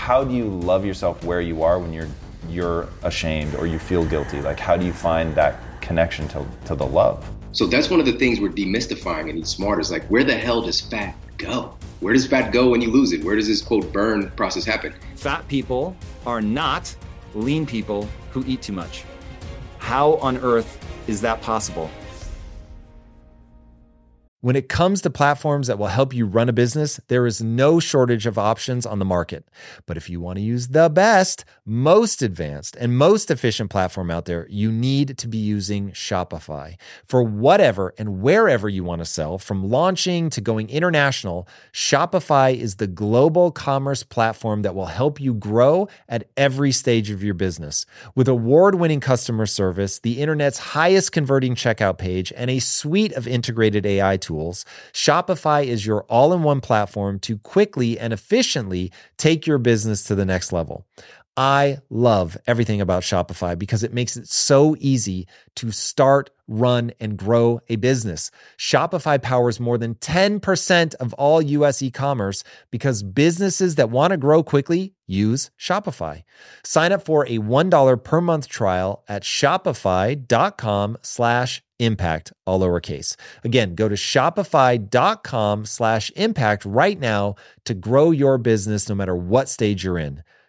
how do you love yourself where you are when you're ashamed or you feel guilty? Like, how do you find that connection to the love? So that's one of the things we're demystifying in Eat Smarter is like, where the hell does fat go? Where does fat go when you lose it? Where does this, quote, burn process happen? Fat people are not lean people who eat too much. How on earth is that possible? When it comes to platforms that will help you run a business, there is no shortage of options on the market. But if you want to use the best, most advanced, and most efficient platform out there, you need to be using Shopify. For whatever and wherever you want to sell, from launching to going international, Shopify is the global commerce platform that will help you grow at every stage of your business. With award-winning customer service, the internet's highest converting checkout page, and a suite of integrated AI tools, Shopify is your all-in-one platform to quickly and efficiently take your business to the next level. I love everything about Shopify because it makes it so easy to start, run, and grow a business. Shopify powers more than 10% of all U.S. e-commerce because businesses that want to grow quickly use Shopify. Sign up for a $1 per month trial at shopify.com/impact, all lowercase. Again, go to shopify.com/impact right now to grow your business no matter what stage you're in.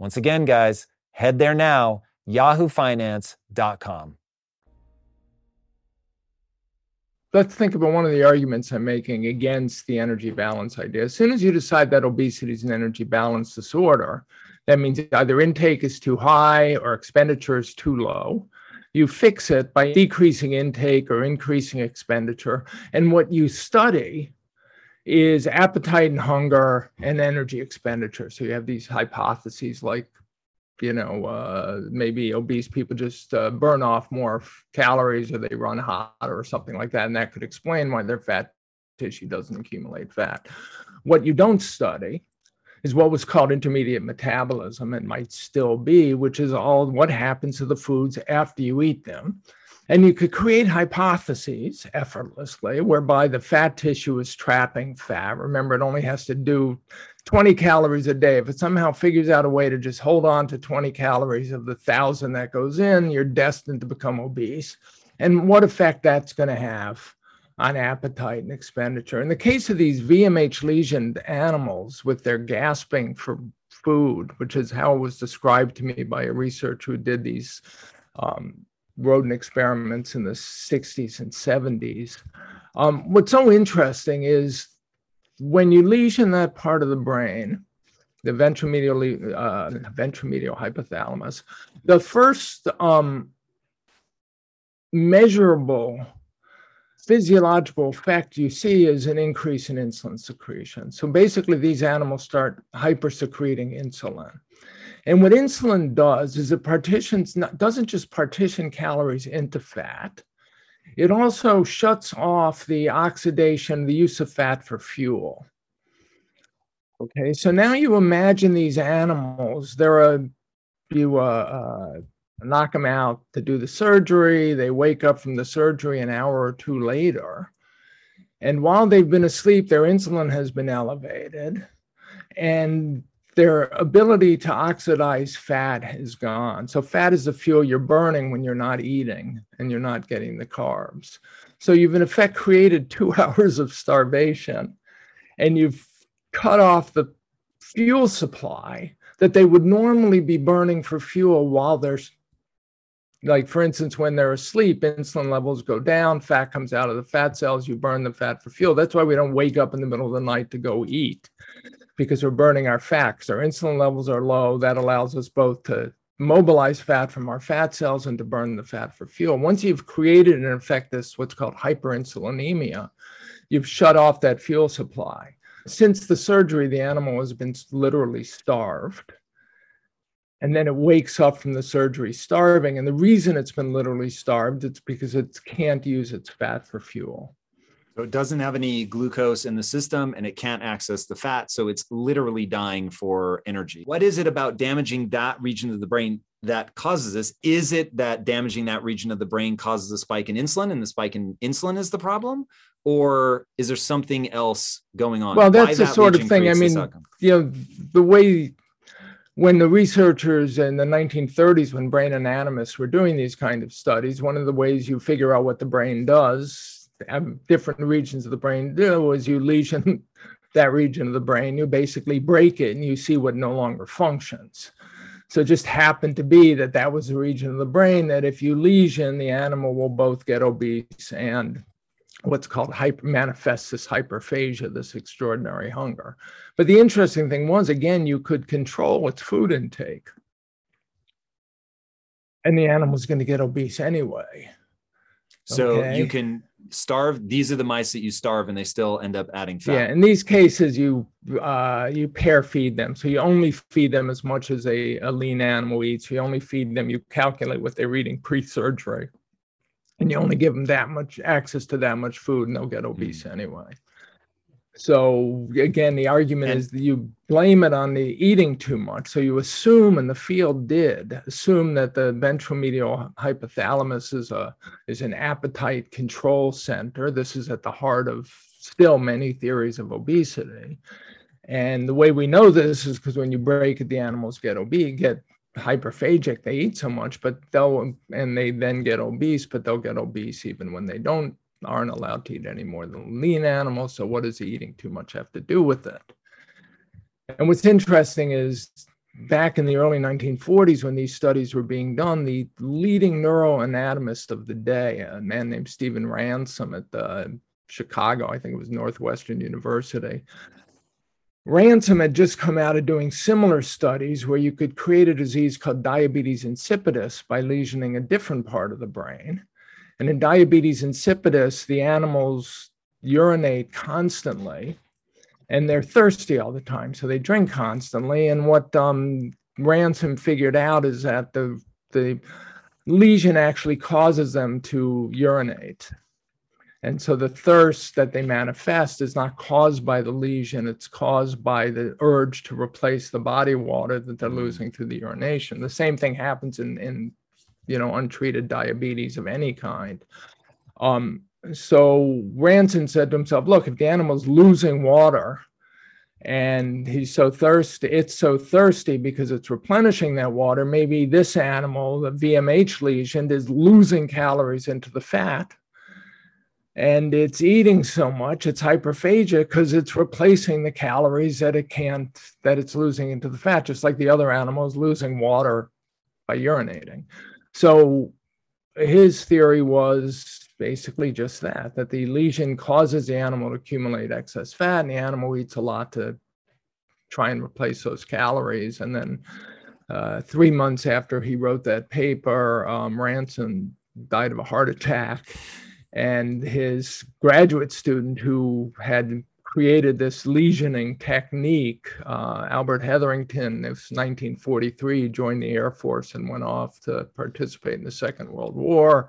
Once again, guys, head there now, yahoofinance.com. Let's think about one of the arguments I'm making against the energy balance idea. As soon as you decide that obesity is an energy balance disorder, that means either intake is too high or expenditure is too low. You fix it by decreasing intake or increasing expenditure. And what you study is appetite and hunger and energy expenditure. So you have these hypotheses like, maybe obese people just burn off more calories or they run hotter or something like that. And that could explain why their fat tissue doesn't accumulate fat. What you don't study is what was called intermediate metabolism and might still be, which is all what happens to the foods after you eat them. And you could create hypotheses effortlessly whereby the fat tissue is trapping fat. Remember, it only has to do 20 calories a day. If it somehow figures out a way to just hold on to 20 calories of the 1,000 that goes in, you're destined to become obese. And what effect that's going to have on appetite and expenditure. In the case of these VMH lesioned animals with their gasping for food, which is how it was described to me by a researcher who did these rodent experiments in the 60s and 70s. What's so interesting is when you lesion that part of the brain, the ventromedial hypothalamus, the first measurable physiological effect you see is an increase in insulin secretion. So basically, these animals start hypersecreting insulin. And what insulin does is it doesn't just partition calories into fat. It also shuts off the oxidation, the use of fat for fuel. Okay, so now you imagine these animals. Knock them out to do the surgery. They wake up from the surgery an hour or two later. And while they've been asleep, their insulin has been elevated and their ability to oxidize fat is gone. So fat is the fuel you're burning when you're not eating and you're not getting the carbs. So you've in effect created 2 hours of starvation and you've cut off the fuel supply that they would normally be burning for fuel while they're, like, for instance, when they're asleep, insulin levels go down, fat comes out of the fat cells, you burn the fat for fuel. That's why we don't wake up in the middle of the night to go eat, because we're burning our fat. Our insulin levels are low. That allows us both to mobilize fat from our fat cells and to burn the fat for fuel. Once you've created, in effect, this what's called hyperinsulinemia, you've shut off that fuel supply. Since the surgery, the animal has been literally starved. And then it wakes up from the surgery starving. And the reason it's been literally starved, it's because it can't use its fat for fuel. So it doesn't have any glucose in the system and it can't access the fat. So it's literally dying for energy. What is it about damaging that region of the brain that causes this? Is it that damaging that region of the brain causes a spike in insulin and the spike in insulin is the problem? Or is there something else going on? Well, that's the sort of thing. I mean, you know, the way when the researchers in the 1930s, when brain anatomists were doing these kind of studies, one of the ways you figure out what the brain does, different regions of the brain do, is you lesion that region of the brain, you basically break it and you see what no longer functions. So it just happened to be that that was the region of the brain that if you lesion, the animal will both get obese and what's called manifests this hyperphagia, this extraordinary hunger. But the interesting thing was, again, you could control its food intake. And the animal's going to get obese anyway. So you can starve. These are the mice that you starve and they still end up adding fat. Yeah, in these cases, you pair feed them. So you only feed them as much as a lean animal eats. You only feed them, you calculate what they're eating pre-surgery. And you only give them that much access to that much food and they'll get obese anyway. So again, the argument is that you blame it on the eating too much. So you assume, and the field did assume, that the ventromedial hypothalamus is an appetite control center. This is at the heart of still many theories of obesity. And the way we know this is because when you break it, the animals get obese, get hyperphagic. They eat so much, but they then get obese, but they'll get obese even when they aren't allowed to eat any more than lean animals. So what does eating too much have to do with it? And what's interesting is back in the early 1940s, when these studies were being done, the leading neuroanatomist of the day, a man named Stephen Ranson at Chicago, I think it was Northwestern University, Ransom had just come out of doing similar studies where you could create a disease called diabetes insipidus by lesioning a different part of the brain. And in diabetes insipidus, the animals urinate constantly and they're thirsty all the time. So they drink constantly. And what Ransom figured out is that the lesion actually causes them to urinate. And so the thirst that they manifest is not caused by the lesion. It's caused by the urge to replace the body water that they're losing through the urination. The same thing happens in untreated diabetes of any kind. So Ranson said to himself, look, if the animal's losing water and it's so thirsty because it's replenishing that water, maybe this animal, the VMH lesion, is losing calories into the fat. And it's eating so much, it's hyperphagia because it's replacing the calories that it's losing into the fat, just like the other animals losing water by urinating. So his theory was basically just that the lesion causes the animal to accumulate excess fat and the animal eats a lot to try and replace those calories. And then 3 months after he wrote that paper, Ranson died of a heart attack. And his graduate student who had created this lesioning technique, Albert Hetherington, it was 1943, joined the Air Force and went off to participate in the Second World War.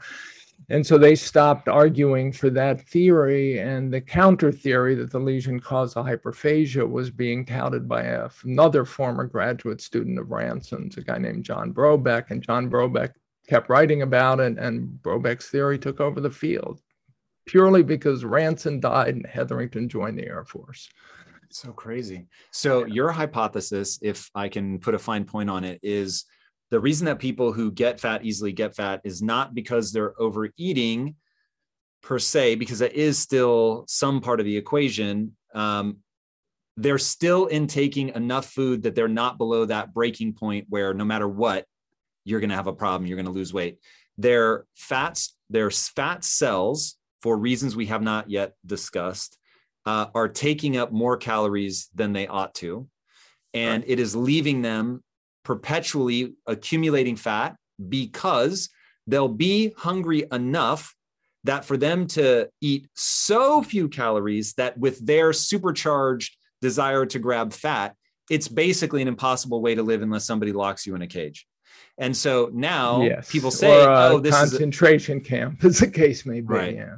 And so they stopped arguing for that theory, and the counter theory that the lesion caused a hyperphagia was being touted by another former graduate student of Ranson's, a guy named John Brobeck. And John Brobeck kept writing about it, and Brobeck's theory took over the field purely because Ranson died and Hetherington joined the Air Force. So crazy. So your hypothesis, if I can put a fine point on it, is the reason that people who get fat easily get fat is not because they're overeating per se, because that is still some part of the equation. They're still intaking enough food that they're not below that breaking point where no matter what, you're going to have a problem. You're going to lose weight. Their fat cells, for reasons we have not yet discussed, are taking up more calories than they ought to. And it is leaving them perpetually accumulating fat because they'll be hungry enough that for them to eat so few calories that with their supercharged desire to grab fat, it's basically an impossible way to live unless somebody locks you in a cage. And so now people say, oh, this is a concentration camp, as the case may be. Right. Yeah.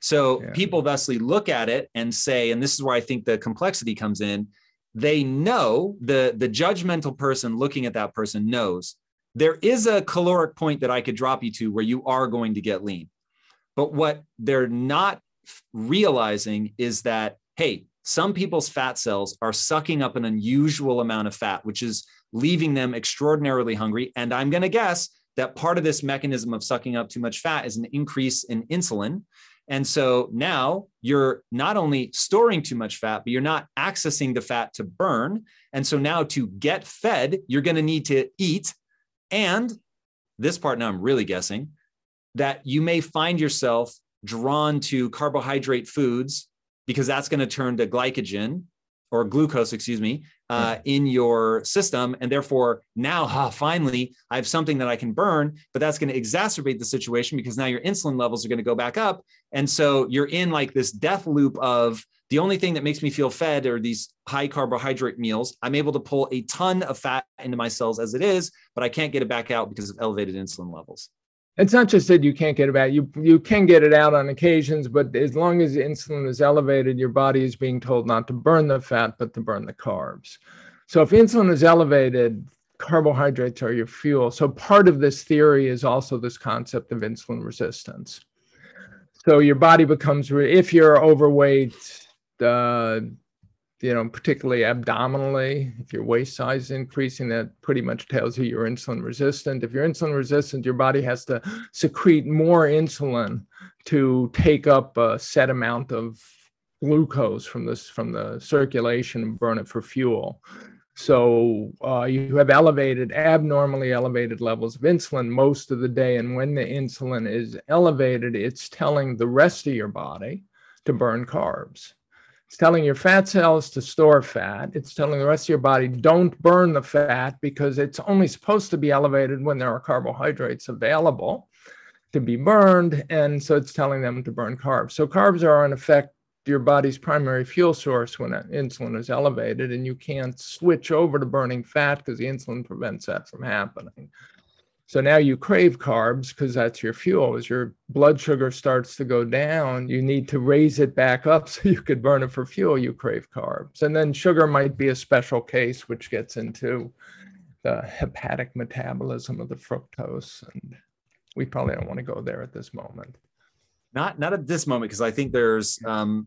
So people thusly look at it and say, and this is where I think the complexity comes in. They know, the judgmental person looking at that person knows there is a caloric point that I could drop you to where you are going to get lean. But what they're not realizing is that, hey, some people's fat cells are sucking up an unusual amount of fat, which is leaving them extraordinarily hungry. And I'm going to guess that part of this mechanism of sucking up too much fat is an increase in insulin. And so now you're not only storing too much fat, but you're not accessing the fat to burn. And so now to get fed, you're going to need to eat. And this part now I'm really guessing that you may find yourself drawn to carbohydrate foods because that's going to turn to glycogen or glucose, in your system. And therefore now, finally, I have something that I can burn, but that's going to exacerbate the situation because now your insulin levels are going to go back up. And so you're in like this death loop of the only thing that makes me feel fed are these high carbohydrate meals. I'm able to pull a ton of fat into my cells as it is, but I can't get it back out because of elevated insulin levels. It's not just that you can't get it out. You can get it out on occasions, but as long as the insulin is elevated, your body is being told not to burn the fat, but to burn the carbs. So if insulin is elevated, carbohydrates are your fuel. So part of this theory is also this concept of insulin resistance. So your body becomes, if you're overweight, particularly abdominally, if your waist size is increasing, that pretty much tells you you're insulin resistant. If you're insulin resistant, your body has to secrete more insulin to take up a set amount of glucose from the circulation and burn it for fuel. So you have abnormally elevated levels of insulin most of the day. And when the insulin is elevated, it's telling the rest of your body to burn carbs. It's telling your fat cells to store fat. It's telling the rest of your body, don't burn the fat because it's only supposed to be elevated when there are carbohydrates available to be burned. And so it's telling them to burn carbs. So carbs are, in effect, your body's primary fuel source when insulin is elevated, and you can't switch over to burning fat because the insulin prevents that from happening. So now you crave carbs because that's your fuel. As your blood sugar starts to go down, you need to raise it back up so you could burn it for fuel. You crave carbs. And then sugar might be a special case, which gets into the hepatic metabolism of the fructose. And we probably don't want to go there at this moment. Not at this moment, because I think there's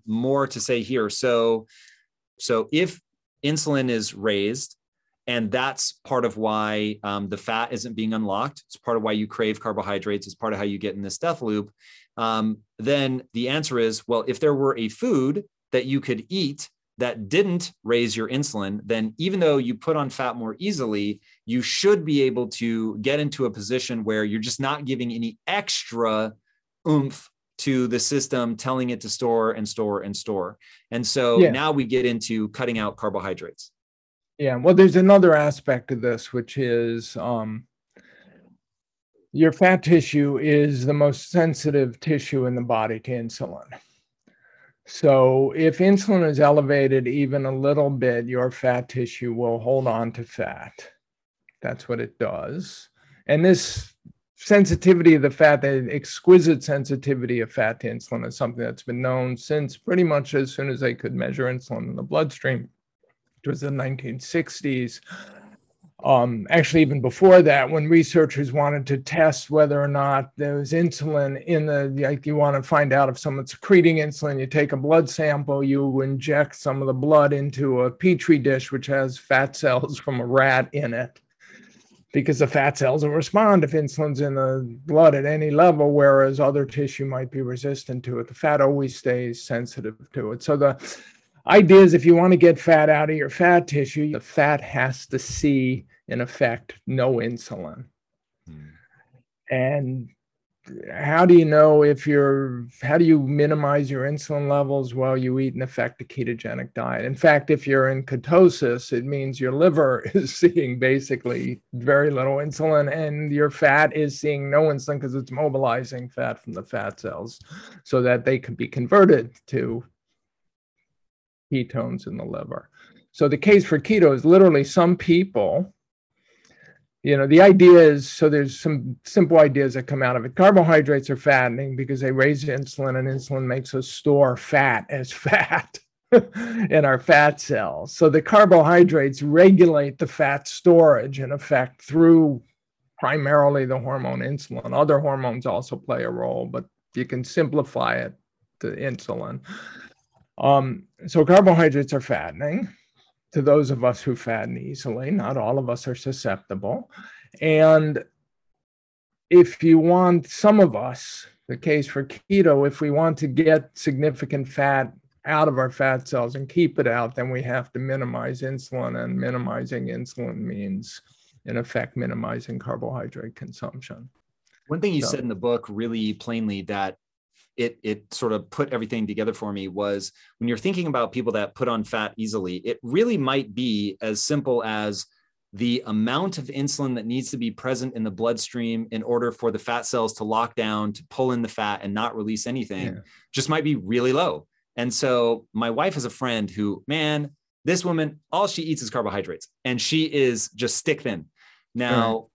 more to say here. So if insulin is raised, and that's part of why the fat isn't being unlocked. It's part of why you crave carbohydrates. It's part of how you get in this death loop. Then the answer is, well, if there were a food that you could eat that didn't raise your insulin, then even though you put on fat more easily, you should be able to get into a position where you're just not giving any extra oomph to the system, telling it to store and store and store. And so now we get into cutting out carbohydrates. Yeah, well, there's another aspect of this, which is your fat tissue is the most sensitive tissue in the body to insulin. So if insulin is elevated even a little bit, your fat tissue will hold on to fat. That's what it does. And this sensitivity of the fat, the exquisite sensitivity of fat to insulin, is something that's been known since pretty much as soon as they could measure insulin in the bloodstream, which was the 1960s. Actually, even before that, when researchers wanted to test whether or not there was insulin in the, like, you want to find out if someone's secreting insulin, you take a blood sample, you inject some of the blood into a petri dish, which has fat cells from a rat in it, because the fat cells will respond if insulin's in the blood at any level, whereas other tissue might be resistant to it. The fat always stays sensitive to it. So the idea is, if you want to get fat out of your fat tissue, the fat has to see, in effect, no insulin. And how do you know if you're, how do you minimize your insulin levels? Well, you eat, in effect, a ketogenic diet. In fact, if you're in ketosis, it means your liver is seeing basically very little insulin, and your fat is seeing no insulin because it's mobilizing fat from the fat cells so that they can be converted to ketones in the liver. So the case for keto is literally some people, you know, the idea is, so there's some simple ideas that come out of it. Carbohydrates are fattening because they raise insulin, and insulin makes us store fat as fat in our fat cells. So the carbohydrates regulate the fat storage, in effect, through primarily the hormone insulin. Other hormones also play a role, but you can simplify it to insulin. So carbohydrates are fattening to those of us who fatten easily. Not all of us are susceptible. And if you want, some of us, the case for keto, if we want to get significant fat out of our fat cells and keep it out, then we have to minimize insulin, and minimizing insulin means, in effect, minimizing carbohydrate consumption. One thing you said in the book really plainly that it sort of put everything together for me was, when you're thinking about people that put on fat easily, it really might be as simple as the amount of insulin that needs to be present in the bloodstream in order for the fat cells to lock down, to pull in the fat and not release anything, just might be really low. And so my wife has a friend who, man, this woman, all she eats is carbohydrates, and she is just stick thin. Now,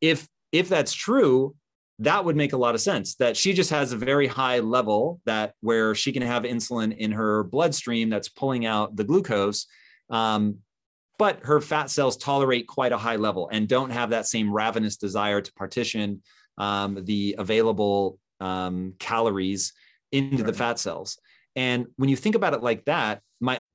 if that's true, that would make a lot of sense, that she just has a very high level that where she can have insulin in her bloodstream that's pulling out the glucose. But her fat cells tolerate quite a high level and don't have that same ravenous desire to partition the available calories into the fat cells. And when you think about it like that,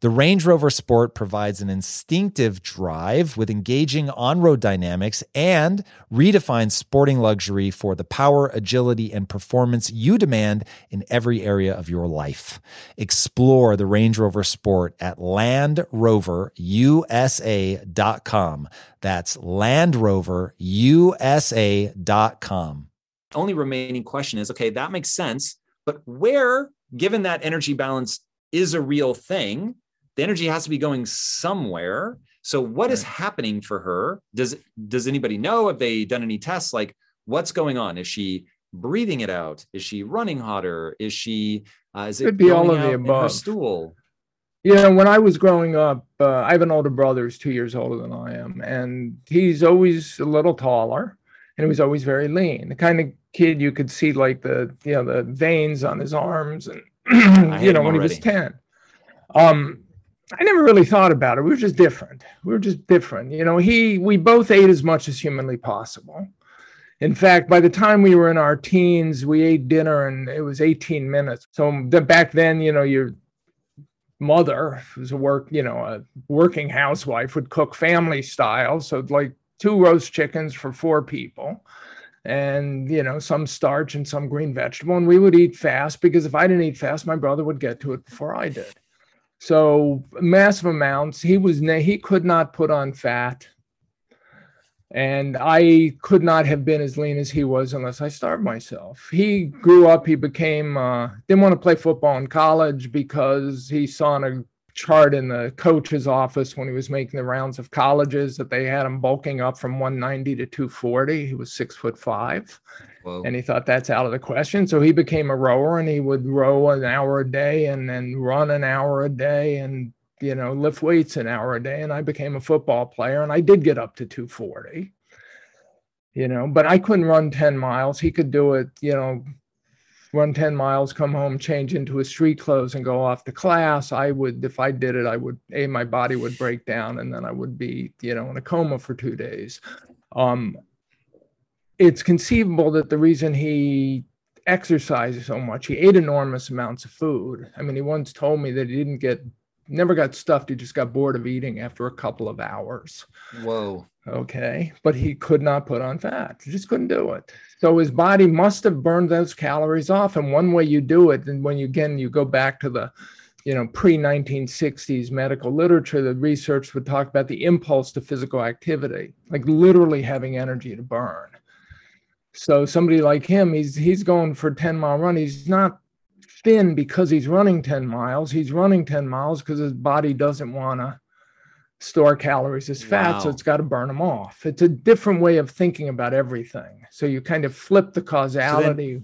The Range Rover Sport provides an instinctive drive with engaging on-road dynamics and redefines sporting luxury for the power, agility, and performance you demand in every area of your life. Explore the Range Rover Sport at LandRoverUSA.com. That's LandRoverUSA.com. Only remaining question is, okay, that makes sense, but where, given that energy balance is a real thing, the energy has to be going somewhere. So what is happening for her? Does anybody know? Have they done any tests? Like, what's going on? Is she breathing it out? Is she running hotter? Is she, is it could be all of the above. Her stool? You know, when I was growing up, I have an older brother who's 2 years older than I am, and he's always a little taller, and he was always very lean. The kind of kid you could see, like the veins on his arms, and you know, when he was 10. I never really thought about it. We were just different. You know, we both ate as much as humanly possible. In fact, by the time we were in our teens, we ate dinner, and it was 18 minutes. So back then, you know, you're mother who's a working housewife would cook family style, so like 2 roast chickens for 4 people, and you know, some starch and some green vegetable, and we would eat fast, because if I didn't eat fast, my brother would get to it before I did. So massive amounts. He could not put on fat, and I could not have been as lean as he was unless I starved myself. He grew up, he became, didn't want to play football in college because he saw on a chart in the coach's office when he was making the rounds of colleges that they had him bulking up from 190 to 240. He was 6'5". Whoa. And he thought that's out of the question. So he became a rower, and he would row an hour a day and then run an hour a day and, you know, lift weights an hour a day. And I became a football player, and I did get up to 240, you know, but I couldn't run 10 miles. He could do it, you know, run 10 miles, come home, change into his street clothes, and go off to class. I would, if I did it, I would, my body would break down, and then I would be, you know, in a coma for 2 days. It's conceivable that the reason he exercised so much, he ate enormous amounts of food. I mean, he once told me that he never got stuffed. He just got bored of eating after a couple of hours. Whoa. Okay. But he could not put on fat. He just couldn't do it. So his body must have burned those calories off. And one way you do it, and when you go back to the, you know, pre-1960s medical literature, the research would talk about the impulse to physical activity, like literally having energy to burn. So somebody like him, he's going for a 10-mile run. He's not thin because he's running 10 miles. He's running 10 miles because his body doesn't want to store calories as fat, so it's got to burn them off. It's a different way of thinking about everything. So you kind of flip the causality. So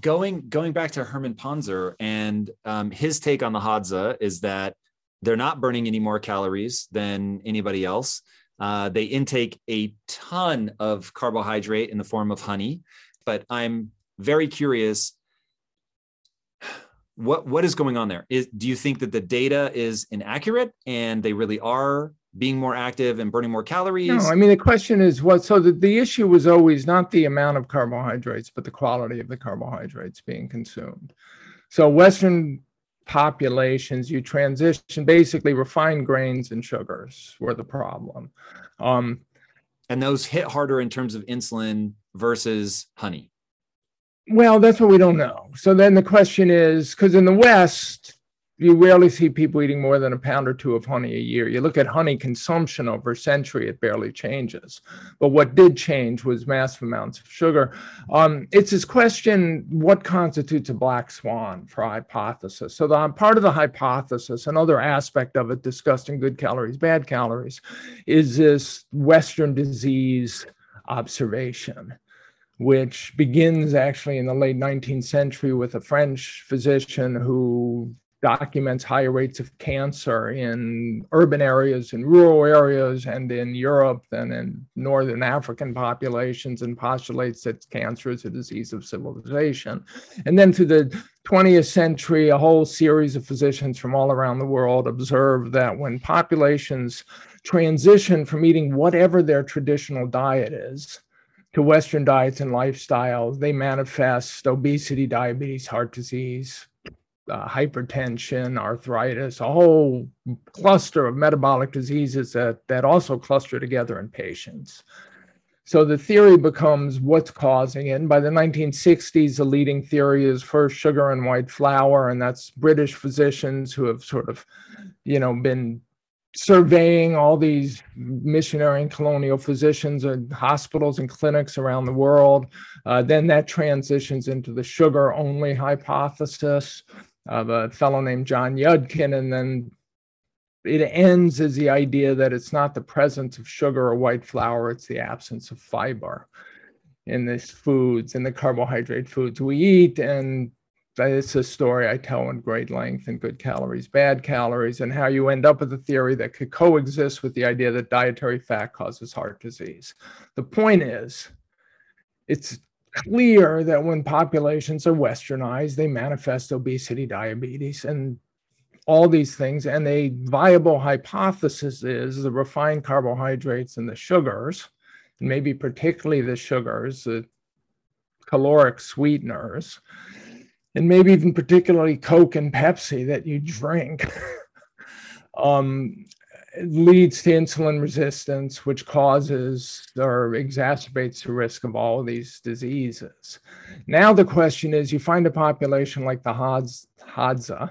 going back to Herman Pontzer, and his take on the Hadza is that they're not burning any more calories than anybody else. They intake a ton of carbohydrate in the form of honey, but I'm very curious, What is going on there? Do you think that the data is inaccurate and they really are being more active and burning more calories? No, I mean, the question is the issue was always not the amount of carbohydrates, but the quality of the carbohydrates being consumed. So Western populations, you transition, basically refined grains and sugars were the problem. And those hit harder in terms of insulin versus honey. Well, that's what we don't know. So then the question is, because in the West, you rarely see people eating more than 1 pound or 2 of honey a year. You look at honey consumption over a century, it barely changes. But what did change was massive amounts of sugar. It's this question, what constitutes a black swan for hypothesis? So part of the hypothesis, another aspect of it discussed in Good Calories, Bad Calories, is this Western disease observation, which begins actually in the late 19th century with a French physician who documents higher rates of cancer in urban areas, in rural areas, and in Europe, and in northern African populations, and postulates that cancer is a disease of civilization. And then through the 20th century, a whole series of physicians from all around the world observed that when populations transition from eating whatever their traditional diet is to Western diets and lifestyles, they manifest obesity, diabetes, heart disease, hypertension, arthritis, a whole cluster of metabolic diseases that also cluster together in patients. So the theory becomes what's causing it. And by the 1960s, the leading theory is first sugar and white flour, and that's British physicians who have sort of, you know, been surveying all these missionary and colonial physicians and hospitals and clinics around the world. Then that transitions into the sugar only hypothesis of a fellow named John Yudkin, and then it ends as the idea that it's not the presence of sugar or white flour, it's the absence of fiber in these foods, in the carbohydrate foods we eat. And it's a story I tell in great length in Good Calories, Bad Calories, and how you end up with a theory that could coexist with the idea that dietary fat causes heart disease. The point is, it's clear that when populations are westernized, they manifest obesity, diabetes, and all these things. And a viable hypothesis is the refined carbohydrates and the sugars, and maybe particularly the sugars, the caloric sweeteners, and maybe even particularly Coke and Pepsi that you drink, leads to insulin resistance, which causes or exacerbates the risk of all of these diseases. Now the question is, you find a population like the Hadza,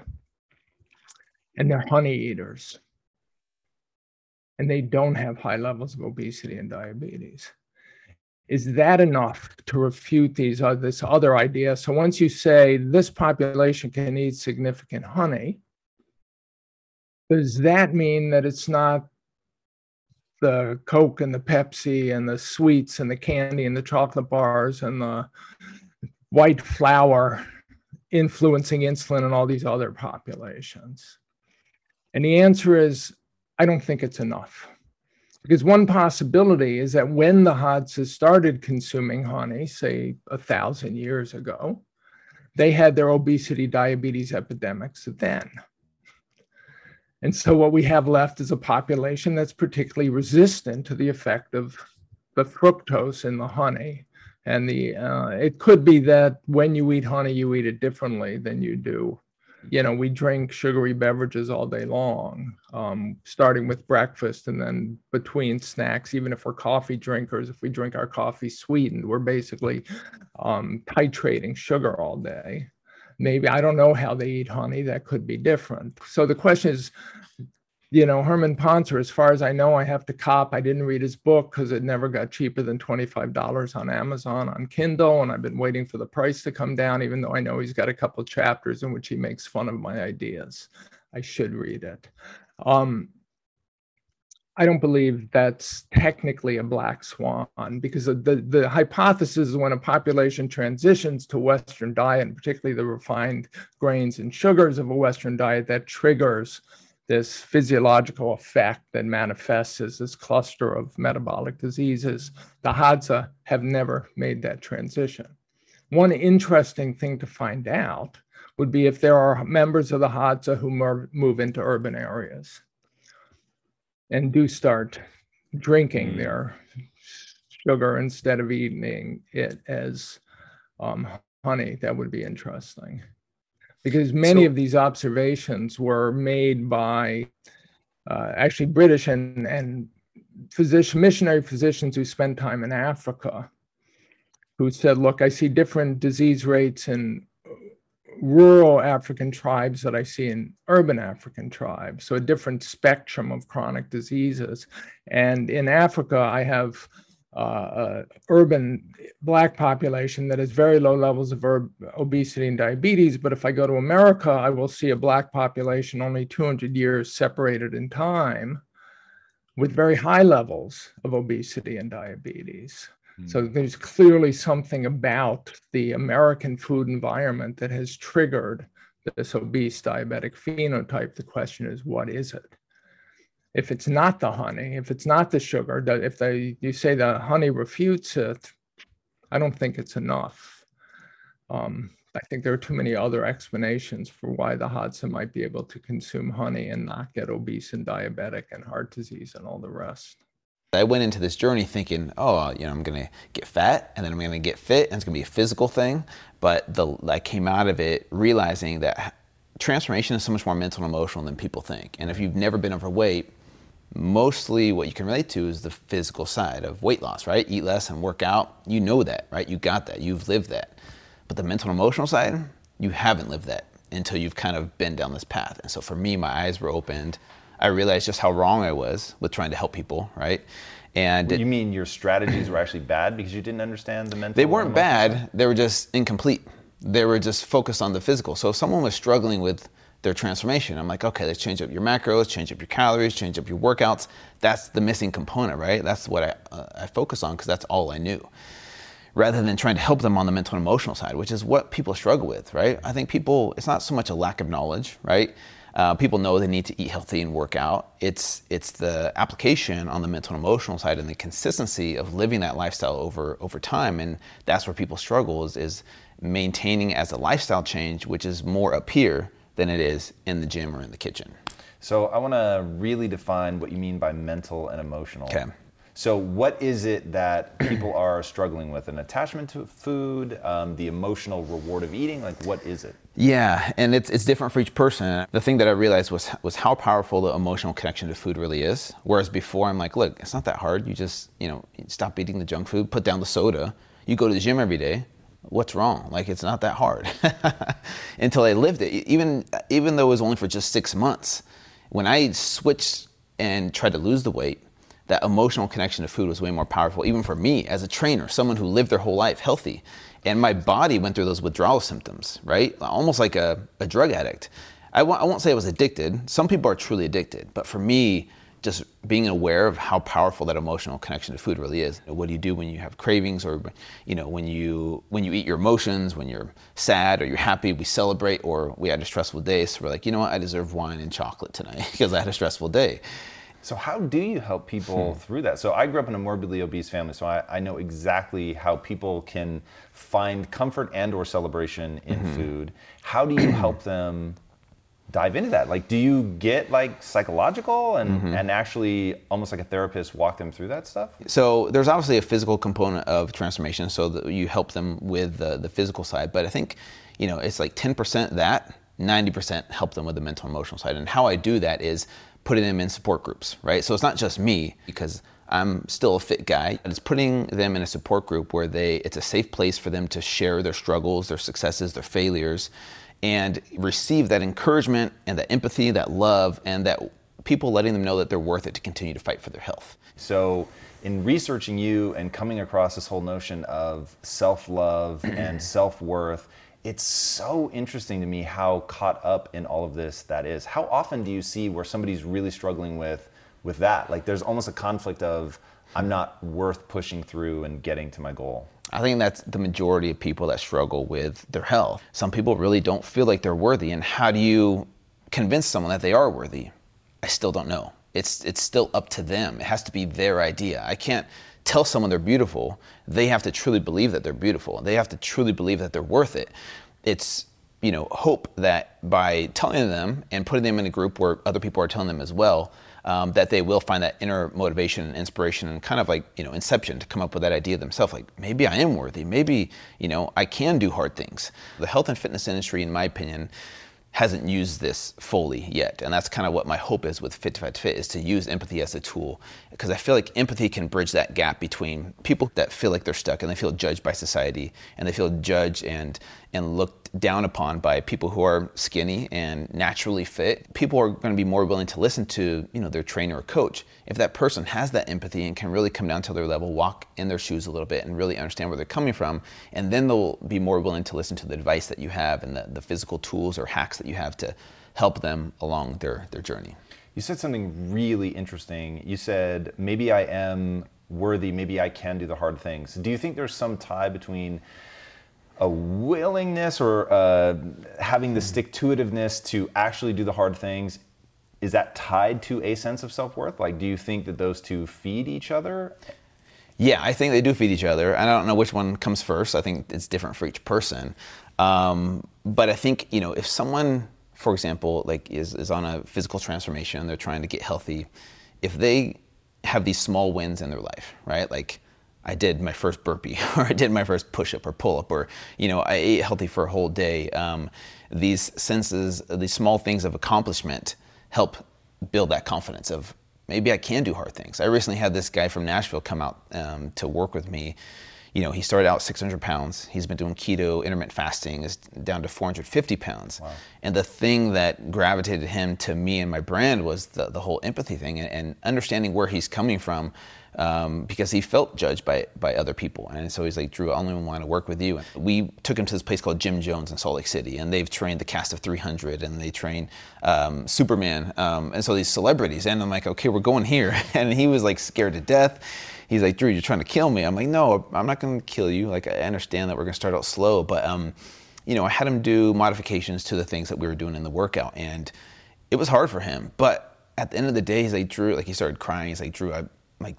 and they're honey eaters, and they don't have high levels of obesity and diabetes. Is that enough to refute this other idea? So once you say this population can eat significant honey, does that mean that it's not the Coke and the Pepsi and the sweets and the candy and the chocolate bars and the white flour influencing insulin in all these other populations? And the answer is, I don't think it's enough. Because one possibility is that when the Hadza started consuming honey, say 1,000 years ago, they had their obesity, diabetes epidemics then. And so what we have left is a population that's particularly resistant to the effect of the fructose in the honey. And it could be that when you eat honey, you eat it differently than you do. You know, we drink sugary beverages all day long, starting with breakfast and then between snacks. Even if we're coffee drinkers, if we drink our coffee sweetened, we're basically titrating sugar all day. Maybe, I don't know how they eat honey, that could be different. So the question is, you know, Herman Pontzer, as far as I know, I have to cop. I didn't read his book because it never got cheaper than $25 on Amazon on Kindle. And I've been waiting for the price to come down, even though I know he's got a couple of chapters in which he makes fun of my ideas. I should read it. I don't believe that's technically a black swan, because the hypothesis is when a population transitions to Western diet, and particularly the refined grains and sugars of a Western diet, that triggers this physiological effect that manifests as this cluster of metabolic diseases. The Hadza have never made that transition. One interesting thing to find out would be if there are members of the Hadza who move into urban areas and do start drinking their sugar instead of eating it as honey. That would be interesting, because many of these observations were made by actually British and missionary physicians who spent time in Africa, who said, look, I see different disease rates in rural African tribes that I see in urban African tribes, so a different spectrum of chronic diseases. And in Africa, I have an urban Black population that has very low levels of obesity and diabetes. But if I go to America, I will see a Black population only 200 years separated in time with very high levels of obesity and diabetes. So there's clearly something about the American food environment that has triggered this obese diabetic phenotype. The question is, what is it? If it's not the honey, if it's not the sugar, if you say the honey refutes it, I don't think it's enough. I think there are too many other explanations for why the Hadza might be able to consume honey and not get obese and diabetic and heart disease and all the rest. I went into this journey thinking, oh, you know, I'm going to get fat and then I'm going to get fit and it's going to be a physical thing. But I came out of it realizing that transformation is so much more mental and emotional than people think. And if you've never been overweight, mostly what you can relate to is the physical side of weight loss, right? Eat less and work out. You know that, right? You got that. You've lived that. But the mental and emotional side, you haven't lived that until you've kind of been down this path. And so for me, my eyes were opened. I realized just how wrong I was with trying to help people, right? And you mean your strategies were actually bad because you didn't understand the mental? They weren't bad. They were just incomplete. They were just focused on the physical. So if someone was struggling with their transformation. I'm like, okay, let's change up your macros, change up your calories, change up your workouts. That's the missing component, right? That's what I focus on because that's all I knew, rather than trying to help them on the mental and emotional side, which is what people struggle with, right? I think people, it's not so much a lack of knowledge, right? People know they need to eat healthy and work out. It's the application on the mental and emotional side and the consistency of living that lifestyle over time. And that's where people struggle is maintaining as a lifestyle change, which is more up here than it is in the gym or in the kitchen. So I want to really define what you mean by mental and emotional. Okay. So what is it that people are struggling with? An attachment to food, the emotional reward of eating? Like, what is it? Yeah, and it's different for each person. The thing that I realized was how powerful the emotional connection to food really is. Whereas before, I'm like, look, it's not that hard. You just, stop eating the junk food, put down the soda. You go to the gym every day. What's wrong? Like, it's not that hard. Until I lived it. Even though it was only for just 6 months, when I switched and tried to lose the weight, that emotional connection to food was way more powerful, even for me as a trainer, someone who lived their whole life healthy. And my body went through those withdrawal symptoms, right? Almost like a drug addict. I won't say I was addicted. Some people are truly addicted. But for me, just being aware of how powerful that emotional connection to food really is. What do you do when you have cravings or, when you eat your emotions, when you're sad or you're happy, we celebrate, or we had a stressful day. So we're like, you know what? I deserve wine and chocolate tonight because I had a stressful day. So how do you help people through that? So I grew up in a morbidly obese family, so I know exactly how people can find comfort and or celebration in food. How do you help them dive into that? Like, do you get psychological and actually almost like a therapist walk them through that stuff? So there's obviously a physical component of transformation, so that you help them with the physical side. But I think, it's like 10% that, 90% help them with the mental and emotional side. And how I do that is putting them in support groups, right? So it's not just me, because I'm still a fit guy. It's putting them in a support group where it's a safe place for them to share their struggles, their successes, their failures, and receive that encouragement and that empathy, that love, and that people letting them know that they're worth it to continue to fight for their health. So in researching you and coming across this whole notion of self-love and self-worth, it's so interesting to me how caught up in all of this that is. How often do you see where somebody's really struggling with that? Like, there's almost a conflict of, I'm not worth pushing through and getting to my goal. I think that's the majority of people that struggle with their health. Some people really don't feel like they're worthy, and how do you convince someone that they are worthy? I still don't know. It's still up to them. It has to be their idea. I can't tell someone they're beautiful. They have to truly believe that they're beautiful. They have to truly believe that they're worth it. It's, hope that by telling them and putting them in a group where other people are telling them as well, that they will find that inner motivation and inspiration and kind of inception to come up with that idea themselves. Like, maybe I am worthy. Maybe, I can do hard things. The health and fitness industry, in my opinion, hasn't used this fully yet. And that's kind of what my hope is with Fit2Fat2Fit, is to use empathy as a tool. Because I feel like empathy can bridge that gap between people that feel like they're stuck and they feel judged by society and they feel judged and looked down upon by people who are skinny and naturally fit. People are going to be more willing to listen to, their trainer or coach if that person has that empathy and can really come down to their level, walk in their shoes a little bit and really understand where they're coming from. And then they'll be more willing to listen to the advice that you have and the physical tools or hacks that you have to help them along their journey. You said something really interesting. You said, maybe I am worthy, maybe I can do the hard things. Do you think there's some tie between a willingness or having the stick-to-itiveness to actually do the hard things? Is that tied to a sense of self-worth? Like, do you think that those two feed each other? Yeah, I think they do feed each other. I don't know which one comes first. I think it's different for each person. But I think, if someone, for example, is on a physical transformation, they're trying to get healthy, if they have these small wins in their life, right? Like, I did my first burpee, or I did my first push-up or pull-up, or, I ate healthy for a whole day. These senses, these small things of accomplishment help build that confidence of, maybe I can do hard things. I recently had this guy from Nashville come out to work with me. He started out 600 pounds. He's been doing keto, intermittent fasting, is down to 450 pounds. Wow. And the thing that gravitated him to me and my brand was the whole empathy thing and understanding where he's coming from. because he felt judged by other people. And so he's like, Drew, I only want to work with you. And we took him to this place called Jim Jones in Salt Lake City, and they've trained the cast of 300, and they train Superman, and so these celebrities. And I'm like, okay, we're going here. And he was like scared to death. He's like, Drew, you're trying to kill me. I'm like, no, I'm not going to kill you. Like, I understand that we're going to start out slow, but you know, I had him do modifications to the things that we were doing in the workout, and it was hard for him. But at the end of the day, he's like, Drew, like, he started crying. He's like, Drew,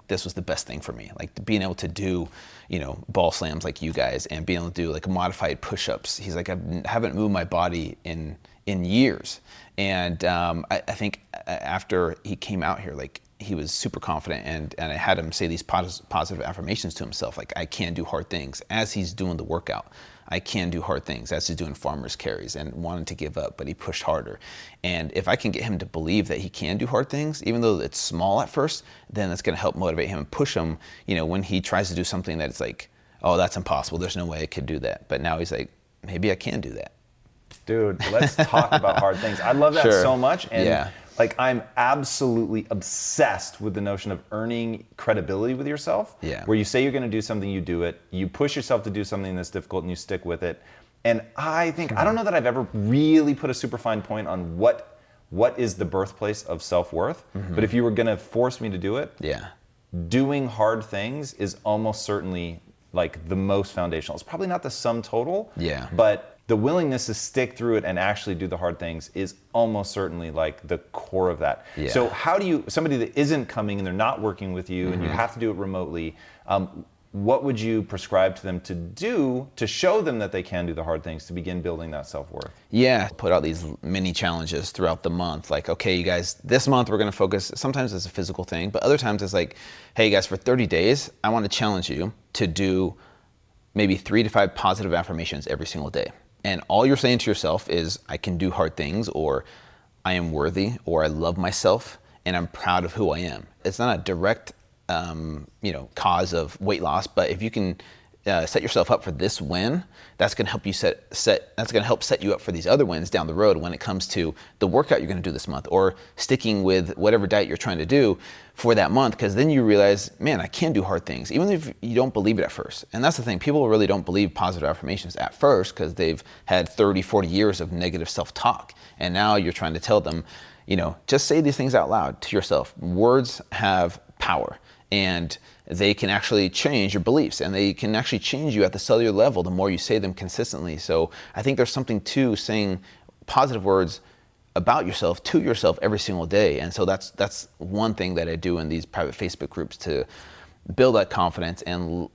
this was the best thing for me. Like, being able to do, you know, ball slams like you guys, and being able to do like modified push-ups. He's like, I haven't moved my body in years. And I think after he came out here, like, he was super confident, and I had him say these positive affirmations to himself, like, I can do hard things, as he's doing the workout. I can do hard things, as he's doing farmer's carries, and wanted to give up, but he pushed harder. And if I can get him to believe that he can do hard things, even though it's small at first, then that's going to help motivate him and push him, you know, when he tries to do something that it's like, oh, that's impossible, there's no way I could do that. But now he's like, maybe I can do that. Dude, let's talk about hard things. I love that so much. And yeah. Like, I'm absolutely obsessed with the notion of earning credibility with yourself, where you say you're going to do something, you do it, you push yourself to do something that's difficult, and you stick with it. And I think, I don't know that I've ever really put a super fine point on what is the birthplace of self-worth, but if you were going to force me to do it, doing hard things is almost certainly like the most foundational. It's probably not the sum total, but the willingness to stick through it and actually do the hard things is almost certainly like the core of that. So how do you, somebody that isn't coming and they're not working with you and you have to do it remotely, what would you prescribe to them to do to show them that they can do the hard things to begin building that self-worth? Yeah, put out these mini challenges throughout the month. Like, okay, you guys, this month we're gonna focus, sometimes it's a physical thing, but other times it's like, hey guys, for 30 days, I wanna challenge you to do maybe 3 to 5 positive affirmations every single day. And all you're saying to yourself is, I can do hard things, or I am worthy, or I love myself, and I'm proud of who I am. It's not a direct cause of weight loss, but if you can set yourself up for this win, that's going to help you set you up for these other wins down the road when it comes to the workout you're going to do this month, or sticking with whatever diet you're trying to do for that month, because then you realize, man, I can do hard things, even if you don't believe it at first. And that's the thing, people really don't believe positive affirmations at first because they've had 30, 40 years of negative self-talk, and now you're trying to tell them, you know, just say these things out loud to yourself. Words have power, and they can actually change your beliefs, and they can actually change you at the cellular level the more you say them consistently. So I think there's something to saying positive words about yourself to yourself every single day. And so that's one thing that I do in these private Facebook groups to build that confidence and